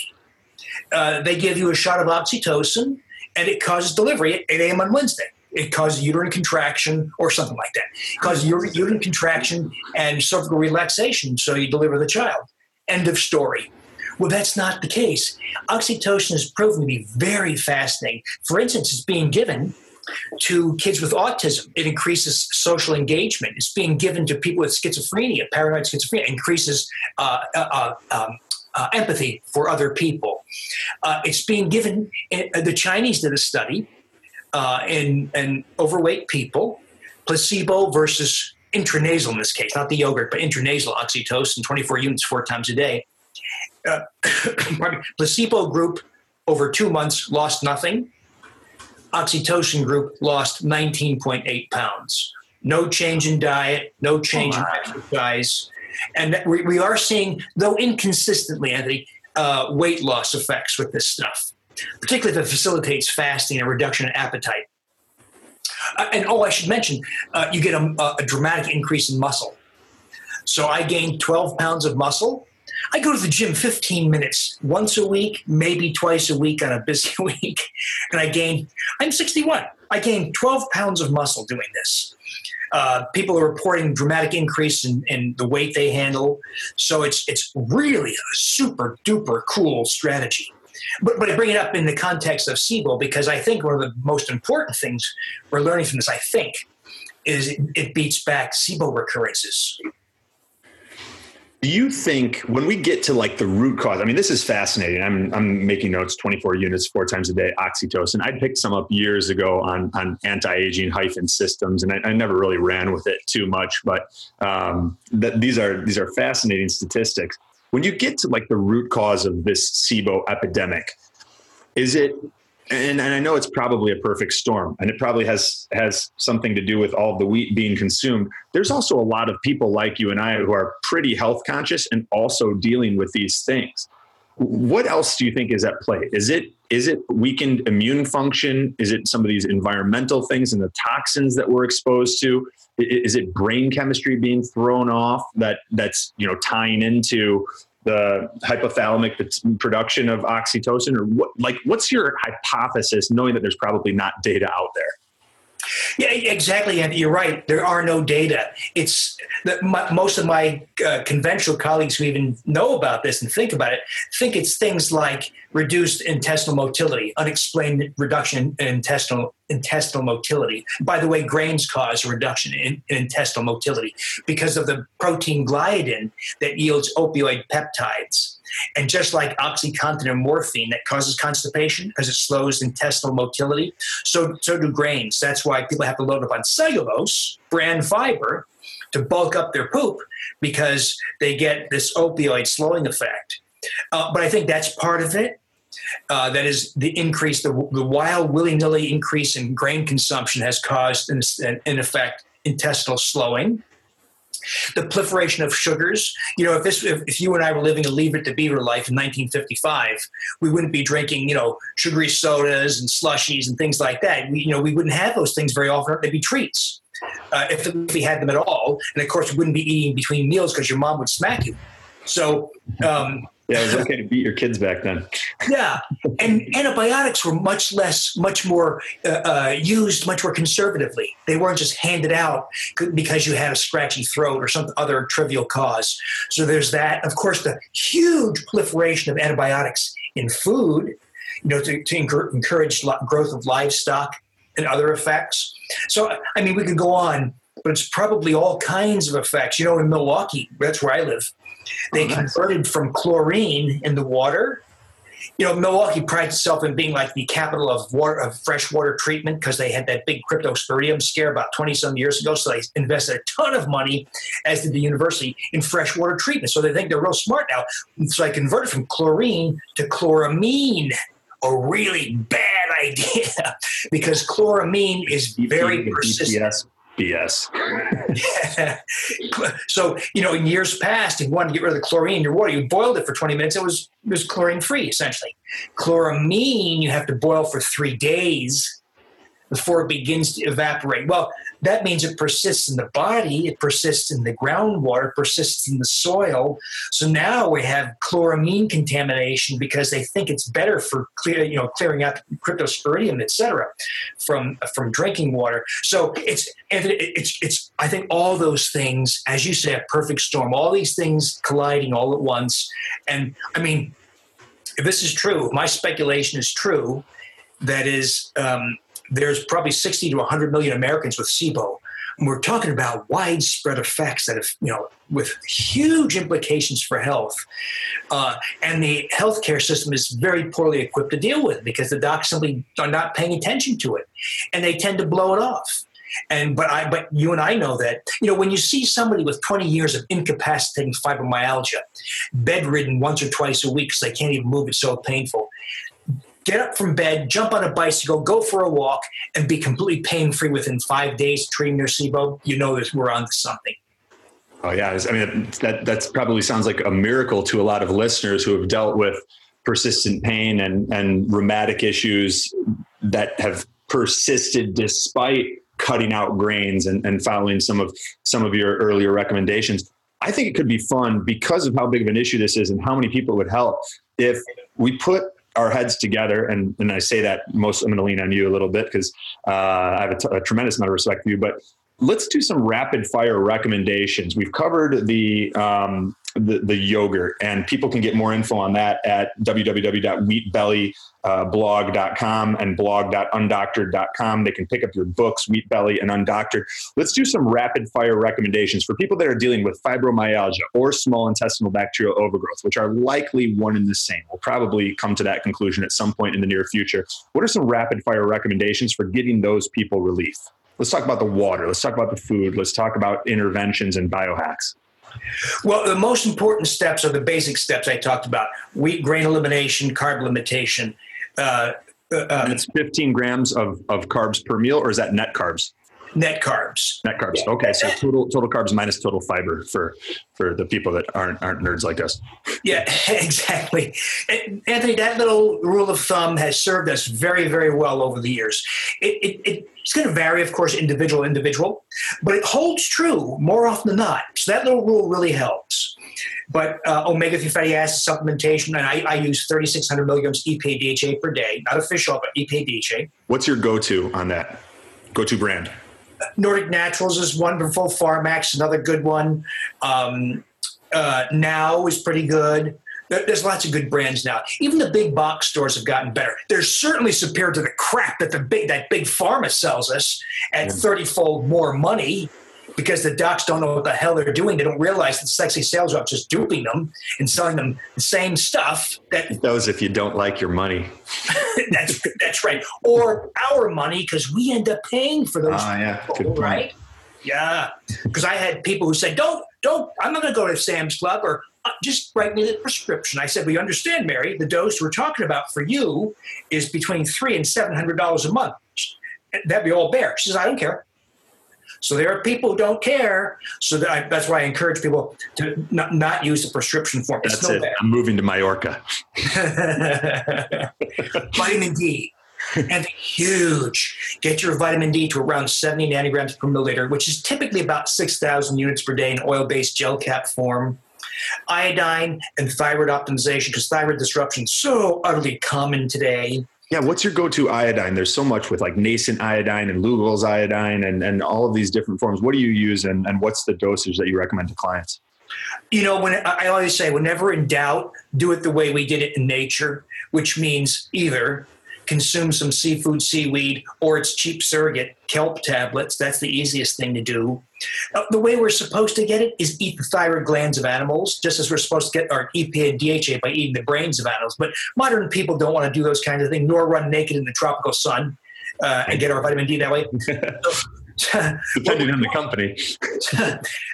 uh, they give you a shot of oxytocin, and it causes delivery at eight a.m. on Wednesday. It causes uterine contraction or something like that. It causes uterine contraction and cervical relaxation, so you deliver the child. End of story. Well, that's not the case. Oxytocin is proven to be very fascinating. For instance, it's being given to kids with autism. It increases social engagement. It's being given to people with schizophrenia, paranoid schizophrenia. It increases uh, uh, um, uh, empathy for other people. Uh, it's being given, in, uh, the Chinese did a study uh, in, in overweight people, placebo versus intranasal in this case, not the yogurt, but intranasal oxytocin, twenty-four units, four times a day. Uh, placebo group over two months lost nothing. Oxytocin group lost nineteen point eight pounds. No change in diet, no change oh, wow. in exercise. And we, we are seeing, though inconsistently, Anthony, uh, weight loss effects with this stuff, particularly if it facilitates fasting and reduction in appetite. Uh, and oh, I should mention, uh, you get a, a dramatic increase in muscle. So I gained twelve pounds of muscle. I go to the gym fifteen minutes once a week, maybe twice a week on a busy week. And I gained, I'm sixty-one. I gained twelve pounds of muscle doing this. Uh, people are reporting dramatic increase in, in the weight they handle. So it's it's really a super duper cool strategy. But, but I bring it up in the context of SIBO because I think one of the most important things we're learning from this, I think, is it, it beats back SIBO recurrences. Do you think when we get to like the root cause, I mean, this is fascinating. I'm I'm making notes, twenty-four units, four times a day, oxytocin. I picked some up years ago on, on anti-aging hyphen systems, and I, I never really ran with it too much, but um, th- these are these are fascinating statistics. When you get to like the root cause of this SIBO epidemic, is it, and, and I know it's probably a perfect storm, and it probably has has something to do with all the wheat being consumed. There's also a lot of people like you and I who are pretty health conscious and also dealing with these things. What else do you think is at play? Is it is it weakened immune function? Is it some of these environmental things and the toxins that we're exposed to? Is it brain chemistry being thrown off that that's, you know, tying into the hypothalamic production of oxytocin, or what, like, what's your hypothesis, knowing that there's probably not data out there? Yeah, exactly. And you're right. There are no data. It's that most of my uh, conventional colleagues who even know about this and think about it, think it's things like reduced intestinal motility, unexplained reduction in intestinal intestinal motility. By the way, grains cause a reduction in, in intestinal motility because of the protein gliadin that yields opioid peptides. And just like OxyContin or morphine that causes constipation because it slows intestinal motility, so, so do grains. That's why people have to load up on cellulose, bran fiber, to bulk up their poop because they get this opioid slowing effect. Uh, but I think that's part of it. Uh, that is the increase, the, the wild willy-nilly increase in grain consumption has caused, in, in effect, intestinal slowing. The proliferation of sugars. You know, if this, if, if you and I were living a Leave It to Beaver life in nineteen fifty-five, we wouldn't be drinking, you know, sugary sodas and slushies and things like that. We, you know, we wouldn't have those things very often. They'd be treats uh, if, if we had them at all. And of course, we wouldn't be eating between meals because your mom would smack you. So, um, yeah, it was okay to beat your kids back then. Yeah, and antibiotics were much less, much more uh, uh, used, much more conservatively. They weren't just handed out because you had a scratchy throat or some other trivial cause. So there's that. Of course, the huge proliferation of antibiotics in food, you know, to, to encourage growth of livestock and other effects. So, I mean, we could go on, but it's probably all kinds of effects. You know, in Milwaukee, that's where I live, they converted from chlorine in the water. You know, Milwaukee prides itself in being like the capital of water, of freshwater treatment, because they had that big cryptosporidium scare about twenty some years ago. So they invested a ton of money, as did the university, in freshwater treatment. So they think they're real smart now. So they converted from chlorine to chloramine, a really bad idea, because chloramine is very persistent. Yes. Yes. So, you know, in years past, if you wanted to get rid of the chlorine in your water, you boiled it for twenty minutes. It was, it was chlorine-free, essentially. Chloramine, you have to boil for three days before it begins to evaporate. Well, that means it persists in the body. It persists in the groundwater. It persists in the soil. So now we have chloramine contamination because they think it's better for clear, you know, clearing out cryptosporidium, et cetera, from from drinking water. So it's it's it's I think all those things, as you say, a perfect storm. All these things colliding all at once. And I mean, if this is true, my speculation is true. That is. Um, There's probably sixty to one hundred million Americans with SIBO. And we're talking about widespread effects that have, you know, with huge implications for health. Uh, and the healthcare system is very poorly equipped to deal with it because the docs simply are not paying attention to it. And they tend to blow it off. And but I but you and I know that, you know, when you see somebody with twenty years of incapacitating fibromyalgia, bedridden once or twice a week because they can't even move, it's so painful. Get up from bed, jump on a bicycle, go for a walk, and be completely pain-free within five days treating their SIBO, you know that we're onto something. Oh, yeah. I mean, that that's probably sounds like a miracle to a lot of listeners who have dealt with persistent pain and, and rheumatic issues that have persisted despite cutting out grains and, and following some of some of your earlier recommendations. I think it could be fun because of how big of an issue this is and how many people it would help if we put our heads together. And, and I say that most, I'm going to lean on you a little bit because uh, I have a, t- a tremendous amount of respect for you, but let's do some rapid fire recommendations. We've covered the, um, the, the yogurt, and people can get more info on that at w w w dot wheat belly blog dot com and blog dot undoctored dot com. They can pick up your books, Wheat Belly and Undoctored. Let's do some rapid fire recommendations for people that are dealing with fibromyalgia or small intestinal bacterial overgrowth, which are likely one and the same. We'll probably come to that conclusion at some point in the near future. What are some rapid fire recommendations for getting those people relief? Let's talk about the water. Let's talk about the food. Let's talk about interventions and biohacks. Well, the most important steps are the basic steps I talked about. Wheat grain elimination, carb limitation. Uh, uh, it's fifteen grams of, of carbs per meal, or is that net carbs? Net carbs. Net carbs. Okay, so total total carbs minus total fiber for for the people that aren't aren't nerds like us. Yeah, exactly. And Anthony, that little rule of thumb has served us very, very well over the years. It, it, it's going to vary, of course, individual individual, but it holds true more often than not. So that little rule really helps. But uh, omega three fatty acid supplementation, and I, I use thirty-six hundred milligrams E P A D H A per day. Not official, but E P A D H A. What's your go-to on that? Go-to brand? Nordic Naturals is wonderful. Pharmax, another good one. Um, uh, Now is pretty good. There's lots of good brands now. Even the big box stores have gotten better. They're certainly superior to the crap that the big that big pharma sells us at thirty-fold more money, because the docs don't know what the hell they're doing. They don't realize that sexy sales reps is duping them and selling them the same stuff. That those if you don't like your money. that's that's right. Or our money, because we end up paying for those. Oh, yeah. People, right? Yeah. Because I had people who said, don't, don't, I'm not going to go to Sam's Club, or Uh, just write me the prescription. I said, we understand, Mary, the dose we're talking about for you is between three and seven hundred dollars a month. That'd be all bear. She says, I don't care. So there are people who don't care. So that I, that's why I encourage people to not, not use the prescription form. It's that's no it. Bear. I'm moving to Mallorca. Vitamin D. And huge. Get your vitamin D to around seventy nanograms per milliliter, which is typically about six thousand units per day in oil-based gel cap form. Iodine and thyroid optimization, because thyroid disruption is so utterly common today. Yeah, what's your go-to iodine? There's so much with like nascent iodine and Lugol's iodine and, and all of these different forms. What do you use and, and what's the dosage that you recommend to clients? You know, when I always say, whenever in doubt, do it the way we did it in nature, which means either consume some seafood, seaweed, or its cheap surrogate, kelp tablets. That's the easiest thing to do. Uh, the way we're supposed to get it is eat the thyroid glands of animals, just as we're supposed to get our E P A and D H A by eating the brains of animals. But modern people don't want to do those kinds of things, nor run naked in the tropical sun uh, and get our vitamin D that way. So, depending on the company.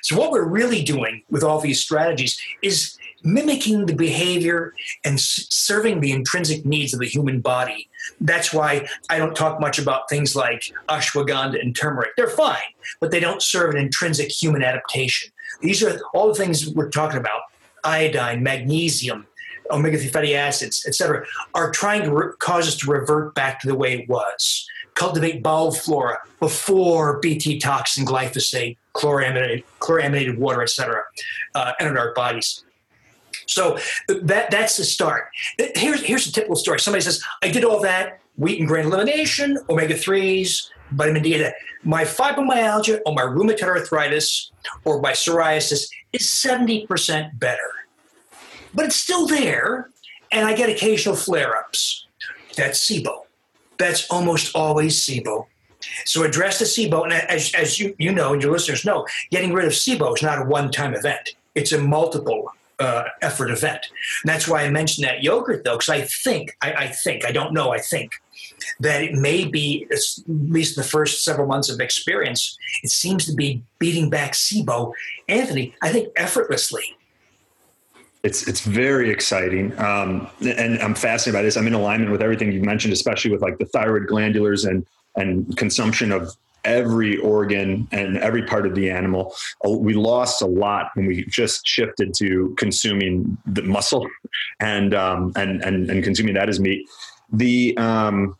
So what we're really doing with all these strategies is mimicking the behavior and serving the intrinsic needs of the human body. That's why I don't talk much about things like ashwagandha and turmeric. They're fine, but they don't serve an intrinsic human adaptation. These are all the things we're talking about. Iodine, magnesium, omega three fatty acids, et cetera, are trying to re- cause us to revert back to the way it was. Cultivate bowel flora before B T toxin, glyphosate, chloraminated, chloraminated water, et cetera, uh, entered our bodies. So that that's the start. Here's here's a typical story. Somebody says, I did all that, wheat and grain elimination, omega threes, vitamin D. My fibromyalgia or my rheumatoid arthritis or my psoriasis is seventy percent better. But it's still there, and I get occasional flare-ups. That's SIBO. That's almost always SIBO. So address the SIBO, and as, as you, you know and your listeners know, getting rid of SIBO is not a one-time event. It's a multiple Uh, effort event. And that's why I mentioned that yogurt, though, because I think, I, I think, I don't know, I think that it may be, at least the first several months of experience, it seems to be beating back SIBO, Anthony, I think effortlessly. It's it's very exciting. Um, and I'm fascinated by this. I'm in alignment with everything you've mentioned, especially with like the thyroid glandulars and, and consumption of every organ and every part of the animal. We lost a lot when we just shifted to consuming the muscle and, um, and, and, and consuming that as meat. The, um,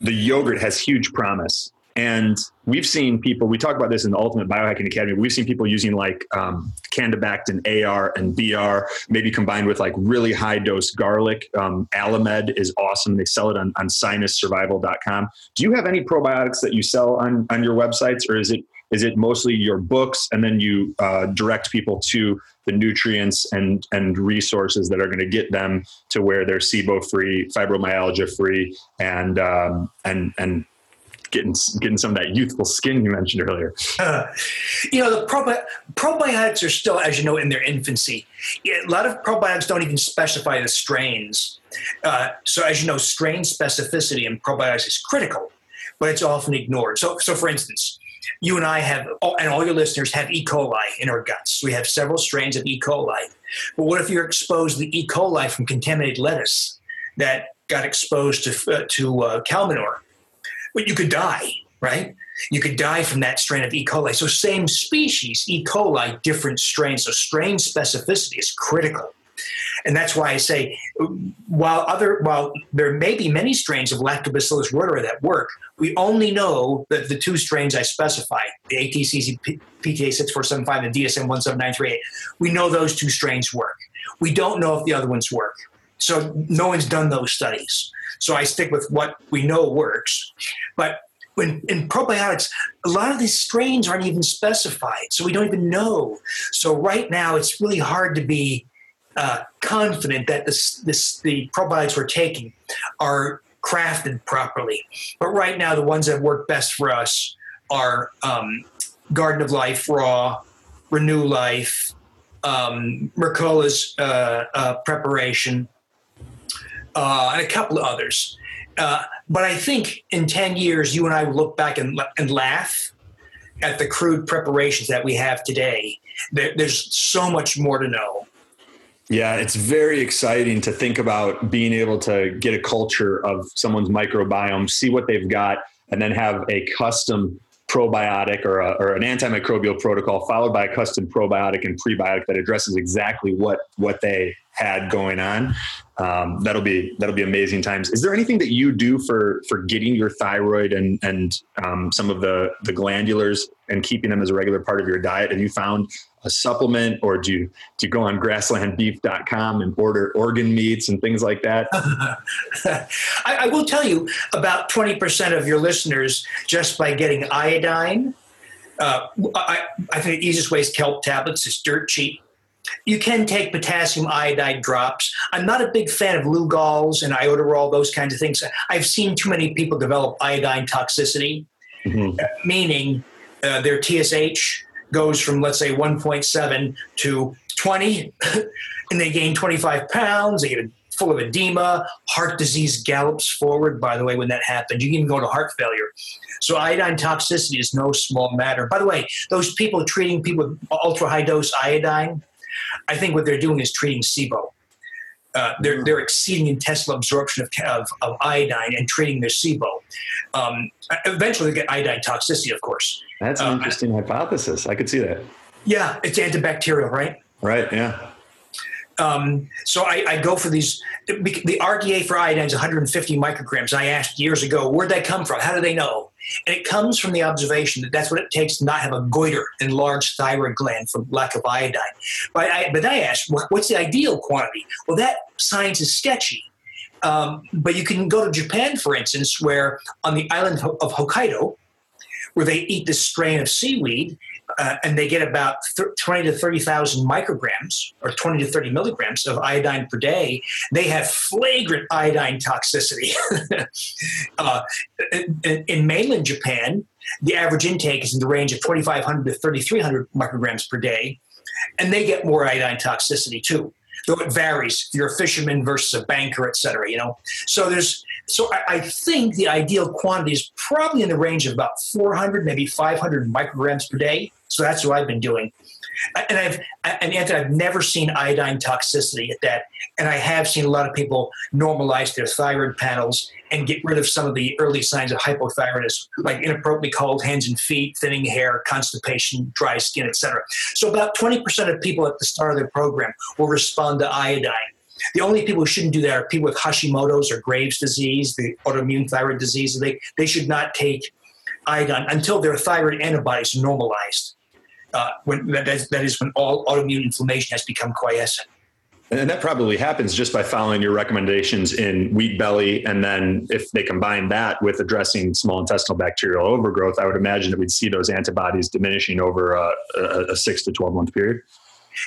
the yogurt has huge promise. And we've seen people, we talk about this in the Ultimate Biohacking Academy, we've seen people using like um, Candibactin-A R and B R, maybe combined with like really high dose garlic. Um, Alamed is awesome. They sell it on, on sinus survival dot com. Do you have any probiotics that you sell on, on your websites, or is it is it mostly your books and then you uh, direct people to the nutrients and, and resources that are going to get them to where they're SIBO free, fibromyalgia free, and um, and and Getting, getting some of that youthful skin you mentioned earlier. Uh, you know, the probi- probiotics are still, as you know, in their infancy. A lot of probiotics don't even specify the strains. Uh, so as you know, strain specificity in probiotics is critical, but it's often ignored. So, so for instance, you and I have, and all your listeners have E. coli in our guts. We have several strains of E. coli. But what if you're exposed to E. coli from contaminated lettuce that got exposed to, uh, to uh, cow manure? But you could die, right? You could die from that strain of E. coli. So same species, E. coli, different strains. So strain specificity is critical. And that's why I say, while other while there may be many strains of Lactobacillus reuteri that work, we only know that the two strains I specified, the A T C C P T A six four seven five and the D S M one seven nine three eight, we know those two strains work. We don't know if the other ones work. So no one's done those studies. So I stick with what we know works. But when in probiotics, a lot of these strains aren't even specified, so we don't even know. So right now, it's really hard to be Uh, confident that this, this, the probiotics we're taking are crafted properly. But right now, the ones that work best for us are um, Garden of Life Raw, Renew Life, um, Mercola's uh, uh, preparation, uh, and a couple of others. Uh, but I think in ten years, you and I will look back and, and laugh at the crude preparations that we have today. There, there's so much more to know. Yeah, it's very exciting to think about being able to get a culture of someone's microbiome, see what they've got, and then have a custom probiotic or, a, or an antimicrobial protocol followed by a custom probiotic and prebiotic that addresses exactly what, what they had going on. Um, that'll be that'll be amazing times. Is there anything that you do for for getting your thyroid and and um, some of the the glandulars and keeping them as a regular part of your diet? Have you found a supplement, or do you do you go on grassland beef dot com and order organ meats and things like that? I, I will tell you, about twenty percent of your listeners, just by getting iodine, uh, I, I think the easiest way is kelp tablets. It's dirt cheap. You can take potassium iodide drops. I'm not a big fan of Lugol's and Iodoral, those kinds of things. I've seen too many people develop iodine toxicity, mm-hmm. uh, meaning uh, their T S H goes from, let's say, one point seven to twenty, and they gain twenty-five pounds. They get full of edema. Heart disease gallops forward, by the way, when that happens. You can even go to heart failure. So iodine toxicity is no small matter. By the way, those people treating people with ultra-high-dose iodine, I think what they're doing is treating SIBO. Uh, they're, they're exceeding intestinal absorption of, of, of iodine and treating their SIBO. Um, eventually, they get iodine toxicity, of course. That's an um, interesting hypothesis. I could see that. Yeah, it's antibacterial, right? Right, yeah. Um, so I, I go for these. The R D A for iodine is one hundred fifty micrograms. I asked years ago, where'd that come from? How do they know? And it comes from the observation that that's what it takes to not have a goiter in large thyroid gland from lack of iodine. But I, but I asked, what's the ideal quantity? Well, that science is sketchy. Um, but you can go to Japan, for instance, where on the island of Hokkaido, where they eat this strain of seaweed, uh, and they get about twenty to thirty thousand micrograms or twenty to thirty milligrams of iodine per day, they have flagrant iodine toxicity. uh, in, in mainland Japan, the average intake is in the range of twenty-five hundred to thirty-three hundred micrograms per day, and they get more iodine toxicity too, though it varies if you're a fisherman versus a banker, et cetera, you know. So there's So I, I think the ideal quantity is probably in the range of about four hundred, maybe five hundred micrograms per day. So that's what I've been doing. And I've, and Anthony, I've never seen iodine toxicity at that. And I have seen a lot of people normalize their thyroid panels and get rid of some of the early signs of hypothyroidism, like inappropriately cold hands and feet, thinning hair, constipation, dry skin, et cetera. So about twenty percent of people at the start of their program will respond to iodine. The only people who shouldn't do that are people with Hashimoto's or Graves' disease, the autoimmune thyroid disease. They they should not take iodine until their thyroid antibodies are normalized. Uh, when that is, that is when all autoimmune inflammation has become quiescent. And that probably happens just by following your recommendations in Wheat Belly. And then if they combine that with addressing small intestinal bacterial overgrowth, I would imagine that we'd see those antibodies diminishing over a, a, a six to twelve month period.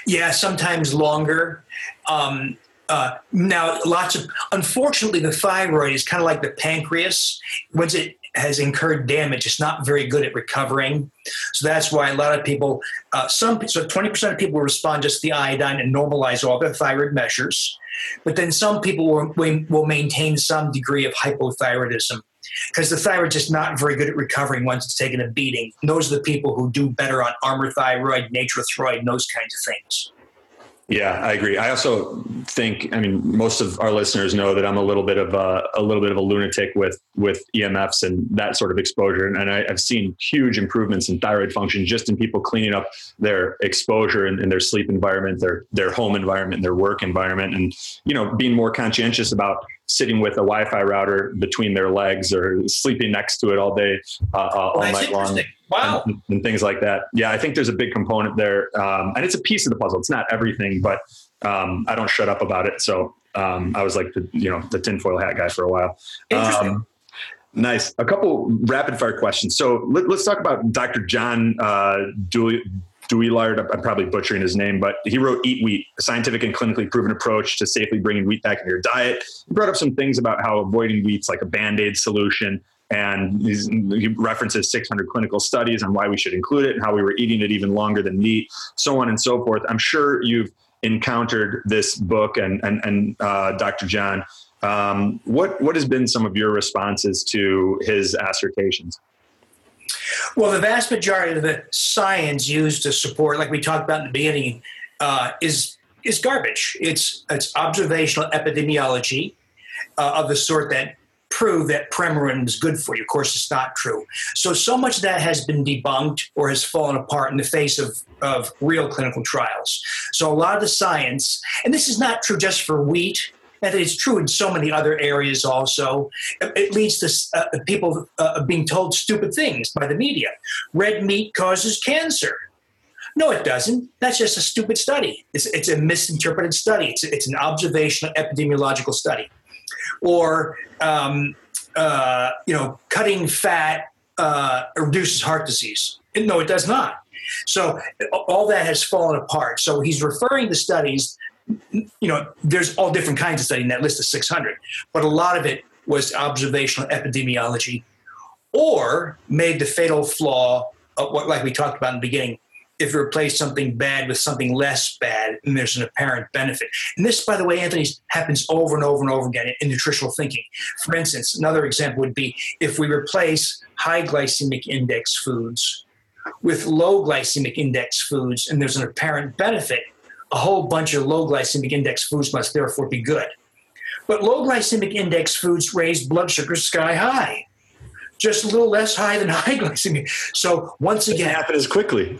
Yeah, sometimes longer. Um, Uh, now, lots of unfortunately, the thyroid is kind of like the pancreas. Once it has incurred damage, it's not very good at recovering. So that's why a lot of people, uh, some so twenty percent of people will respond just to the iodine and normalize all their thyroid measures. But then some people will, will maintain some degree of hypothyroidism because the thyroid is not very good at recovering once it's taken a beating. And those are the people who do better on armor thyroid, natrothyroid, and those kinds of things. Yeah, I agree. I also think, I mean, most of our listeners know that I'm a little bit of a, a little bit of a lunatic with, with E M Fs and that sort of exposure. And, and I, I've seen huge improvements in thyroid function just in people cleaning up their exposure and, and their sleep environment, their, their home environment, their work environment, and, you know, being more conscientious about sitting with a Wi-Fi router between their legs or sleeping next to it all day, uh, uh, all oh, night long. Wow. And, and things like that. Yeah, I think there's a big component there. Um, and it's a piece of the puzzle. It's not everything, but um, I don't shut up about it. So um, I was like, the, you know, the tinfoil hat guy for a while. Interesting. Um, nice. A couple rapid fire questions. So let, let's talk about Doctor John uh, Dooley. Dewillard, I'm probably butchering his name, but he wrote Eat Wheat, a scientific and clinically proven approach to safely bringing wheat back into your diet. He brought up some things about how avoiding wheat's like a Band-Aid solution. And he references six hundred clinical studies on why we should include it and how we were eating it even longer than meat, so on and so forth. I'm sure you've encountered this book and, and, and uh, Doctor John. Um, what, what has been some of your responses to his assertions? Well, the vast majority of the science used to support, like we talked about in the beginning, uh, is is garbage. It's it's observational epidemiology uh, of the sort that prove that Premarin is good for you. Of course, it's not true. So, so much of that has been debunked or has fallen apart in the face of, of real clinical trials. So a lot of the science, and this is not true just for wheat, and it's true in so many other areas also. It leads to uh, people uh, being told stupid things by the media. Red meat causes cancer. No, it doesn't. That's just a stupid study. It's, it's a misinterpreted study. It's, it's an observational epidemiological study. Or, um, uh, you know, cutting fat uh, reduces heart disease. No, it does not. So all that has fallen apart. So he's referring to studies. You know, there's all different kinds of study in that list of six hundred, but a lot of it was observational epidemiology or made the fatal flaw of what, like we talked about in the beginning, if you replace something bad with something less bad and there's an apparent benefit. And this, by the way, Anthony, happens over and over and over again in nutritional thinking. For instance, another example would be if we replace high glycemic index foods with low glycemic index foods and there's an apparent benefit, a whole bunch of low glycemic index foods must therefore be good. But low glycemic index foods raise blood sugar sky high, just a little less high than high glycemic. So once again, it doesn't happen as quickly.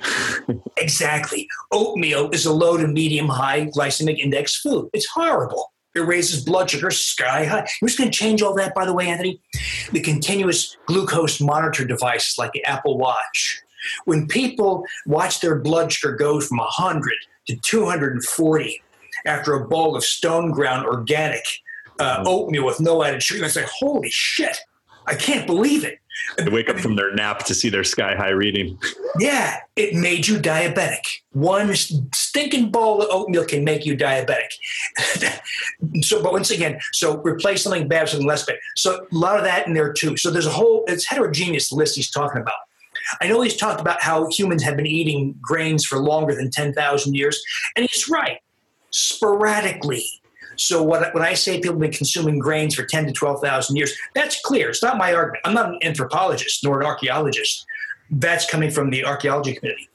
Exactly. Oatmeal is a low to medium high glycemic index food. It's horrible. It raises blood sugar sky high. Who's going to change all that, by the way, Anthony? The continuous glucose monitor devices like the Apple Watch. When people watch their blood sugar go from one hundred to two hundred forty after a bowl of stone ground organic uh, oatmeal with no added sugar, I say, holy shit, I can't believe it. They wake up from their nap to see their sky high reading. Yeah, it made you diabetic. One stinking bowl of oatmeal can make you diabetic. So, but once again, so replace something bad with something less bad. So a lot of that in there too. So there's a whole, it's heterogeneous list he's talking about. I know he's talked about how humans have been eating grains for longer than ten thousand years, and he's right, sporadically. So what, when I say people have been consuming grains for ten to twelve thousand years, that's clear. It's not my argument. I'm not an anthropologist nor an archaeologist. That's coming from the archaeology community.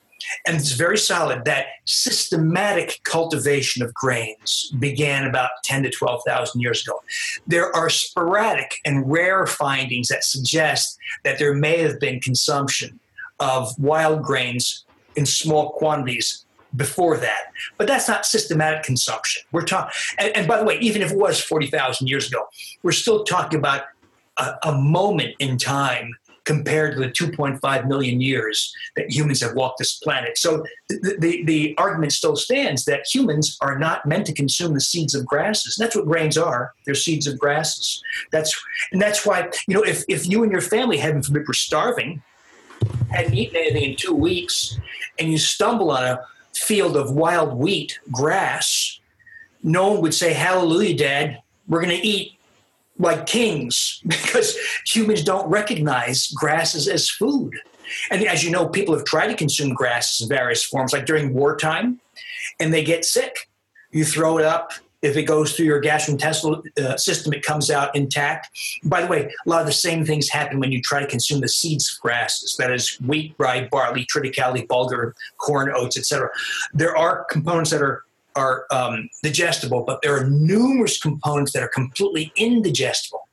And it's very solid that systematic cultivation of grains began about ten to twelve thousand years ago. There are sporadic and rare findings that suggest that there may have been consumption of wild grains in small quantities before that. But that's not systematic consumption. We're talking, and, and by the way, even if it was forty thousand years ago, we're still talking about a, a moment in time compared to the two point five million years that humans have walked this planet. So the, the, the argument still stands that humans are not meant to consume the seeds of grasses. That's what grains are. They're seeds of grasses. That's and that's why, you know, if, if you and your family, heaven forbid, were starving, hadn't eaten anything in two weeks, and you stumble on a field of wild wheat, grass, no one would say, hallelujah, Dad, we're going to eat like kings, because humans don't recognize grasses as food. And as you know, people have tried to consume grasses in various forms, like during wartime, and they get sick. You throw it up. If it goes through your gastrointestinal uh, system, it comes out intact. By the way, a lot of the same things happen when you try to consume the seeds of grasses, that is wheat, rye, barley, triticale, bulgur, corn, oats, et cetera. There are components that are are um, digestible, but there are numerous components that are completely indigestible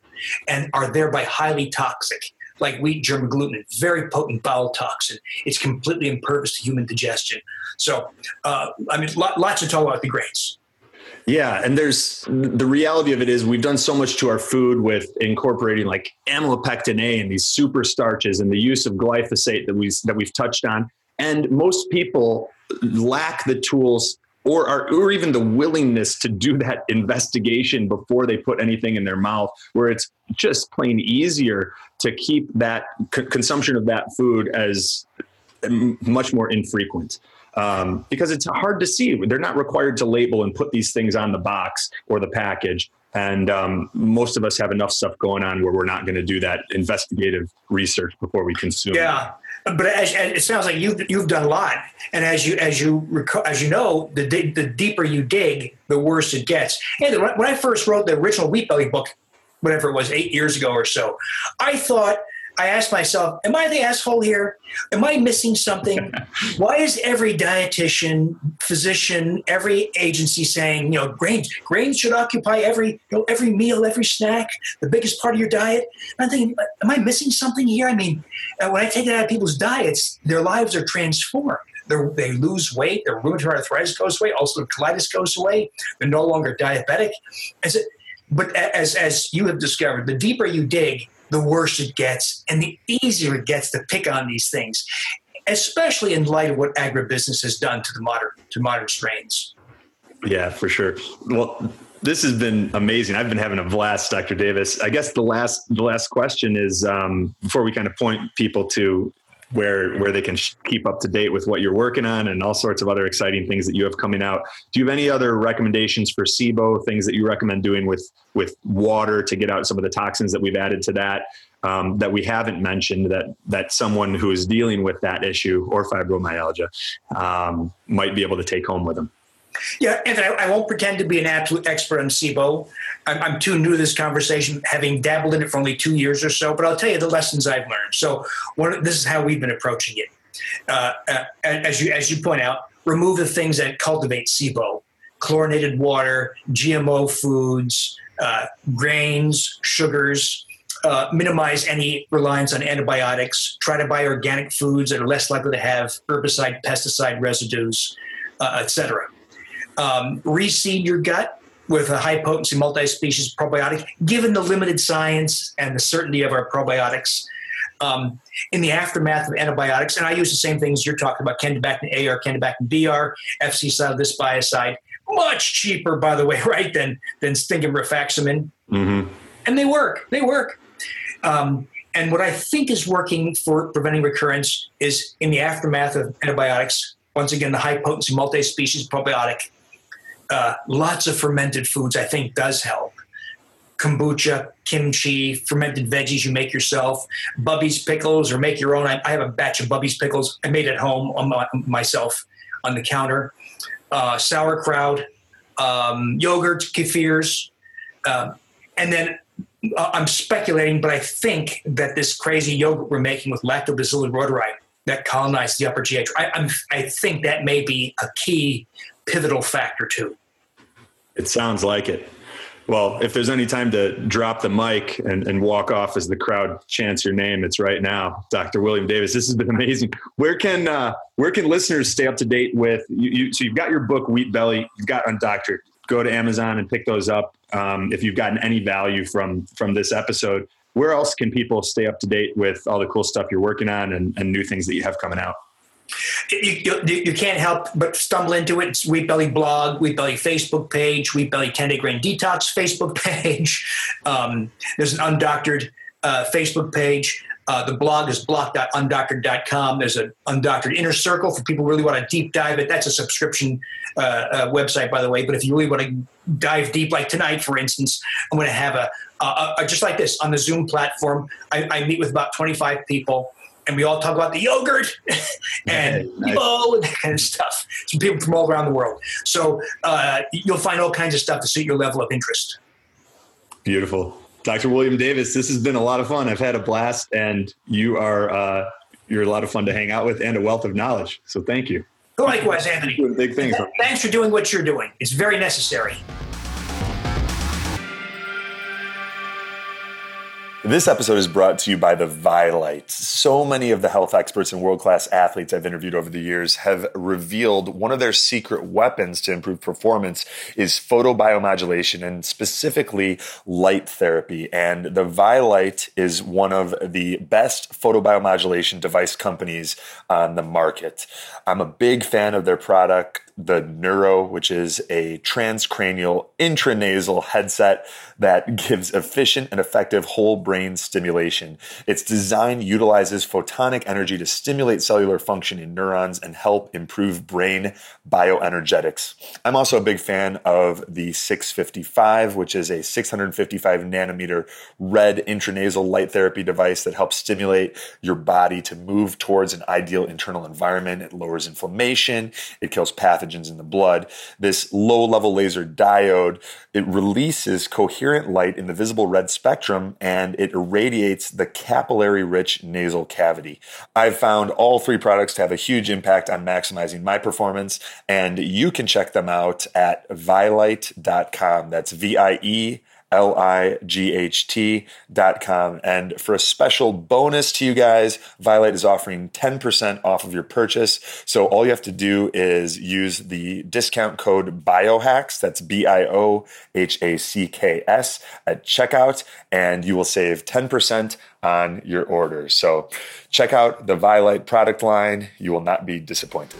and are thereby highly toxic, like wheat germ gluten, very potent bowel toxin. It's completely impervious to human digestion. So, uh, I mean, lots to talk about the grains. Yeah. And there's the reality of it is we've done so much to our food with incorporating like amylopectin A and these super starches and the use of glyphosate that we, that we've touched on. And most people lack the tools or are, or even the willingness to do that investigation before they put anything in their mouth, where it's just plain easier to keep that c- consumption of that food as much more infrequent. Um, because it's hard to see. They're not required to label and put these things on the box or the package. And um, most of us have enough stuff going on where we're not going to do that investigative research before we consume. Yeah, but as, as it sounds like you've, you've done a lot. And as you as you reco- as you know, the di- the deeper you dig, the worse it gets. Hey, the, when I first wrote the original Wheat Belly book, whatever it was, eight years ago or so, I thought. I asked myself, am I the asshole here? Am I missing something? Why is every dietitian, physician, every agency saying, you know, grains, grains should occupy every, you know, every meal, every snack, the biggest part of your diet? And I'm thinking, am I missing something here? I mean, when I take it out of people's diets, their lives are transformed. They're, they lose weight. Their rheumatoid arthritis goes away. Ulcerative colitis goes away. They're no longer diabetic. As it, but as as you have discovered, the deeper you dig, the worse it gets, and the easier it gets to pick on these things, especially in light of what agribusiness has done to the modern to modern strains. Yeah, for sure. Well, this has been amazing. I've been having a blast, Doctor Davis. I guess the last the last question is um, before we kind of point people to where where they can sh- keep up to date with what you're working on and all sorts of other exciting things that you have coming out. Do you have any other recommendations for SIBO, things that you recommend doing with, with water to get out some of the toxins that we've added to that, um, that we haven't mentioned that, that someone who is dealing with that issue or fibromyalgia um, might be able to take home with them? Yeah, and I, I won't pretend to be an absolute expert on SIBO. I'm, I'm too new to this conversation, having dabbled in it for only two years or so, but I'll tell you the lessons I've learned. So one, this is how we've been approaching it. Uh, uh, as you as you point out, remove the things that cultivate SIBO: chlorinated water, G M O foods, uh, grains, sugars. Uh, minimize any reliance on antibiotics. Try to buy organic foods that are less likely to have herbicide, pesticide residues, uh, et cetera. Um, reseed your gut with a high-potency multi-species probiotic, given the limited science and the certainty of our probiotics. Um, in the aftermath of antibiotics, and I use the same things you're talking about, Candibactin-A R, Candibactin-B R, F C side, this biocide, much cheaper, by the way, right, than than stinking Rifaximin. Mm-hmm. And they work. They work. Um, and what I think is working for preventing recurrence is in the aftermath of antibiotics, once again, the high-potency multi-species probiotic. Uh, lots of fermented foods, I think, does help. Kombucha, kimchi, fermented veggies you make yourself, Bubby's pickles, or make your own. I, I have a batch of Bubby's pickles I made at home on my, myself on the counter. Uh, sauerkraut, um, yogurt, kefirs. Uh, and then uh, I'm speculating, but I think that this crazy yogurt we're making with Lactobacillus reuteri that colonized the upper G I. I, I'm, I think that may be a key pivotal factor too. It sounds like it. Well, if there's any time to drop the mic and, and walk off as the crowd chants your name, it's right now. Doctor William Davis, this has been amazing. Where can uh, where can listeners stay up to date with you, you? So you've got your book, Wheat Belly. You've got Undoctored. Go to Amazon and pick those up um, if you've gotten any value from from this episode. Where else can people stay up to date with all the cool stuff you're working on and, and new things that you have coming out? You, you, you can't help but stumble into it. It's Wheat Belly blog, Wheat Belly Facebook page, Wheat Belly ten-Day Grain Detox Facebook page. Um, there's an Undoctored uh, Facebook page. Uh, the blog is blog dot undoctored dot com. There's an Undoctored Inner Circle for people who really want to deep dive it. That's a subscription uh, uh, website, by the way. But if you really want to dive deep, like tonight, for instance, I'm going to have a, a, a just like this on the Zoom platform. I, I meet with about twenty-five people. And we all talk about the yogurt and nice. Bo and that kind of stuff. Some people from all around the world. So uh, you'll find all kinds of stuff to suit your level of interest. Beautiful. Doctor William Davis, this has been a lot of fun. I've had a blast, and you are, uh, you're a lot of fun to hang out with and a wealth of knowledge. So thank you. Likewise, Anthony. Doing big things. Thanks for doing what you're doing. It's very necessary. This episode is brought to you by The Vilite. So many of the health experts and world-class athletes I've interviewed over the years have revealed one of their secret weapons to improve performance is photobiomodulation, and specifically light therapy. And The Vilite is one of the best photobiomodulation device companies on the market. I'm a big fan of their product, the Neuro, which is a transcranial intranasal headset that gives efficient and effective whole brain stimulation. Its design utilizes photonic energy to stimulate cellular function in neurons and help improve brain bioenergetics. I'm also a big fan of the six fifty-five, which is a six fifty-five nanometer red intranasal light therapy device that helps stimulate your body to move towards an ideal internal environment. It lowers inflammation. It kills pathogens in the blood. This low-level laser diode, it releases coherent light in the visible red spectrum, and it irradiates the capillary-rich nasal cavity. I've found all three products to have a huge impact on maximizing my performance, and you can check them out at vilite dot com. That's V I E L I G H T dot com. And for a special bonus to you guys, Vilite is offering ten percent off of your purchase. So all you have to do is use the discount code BIOHACKS, that's B I O H A C K S, at checkout, and you will save ten percent on your order. So check out the Vilite product line. You will not be disappointed.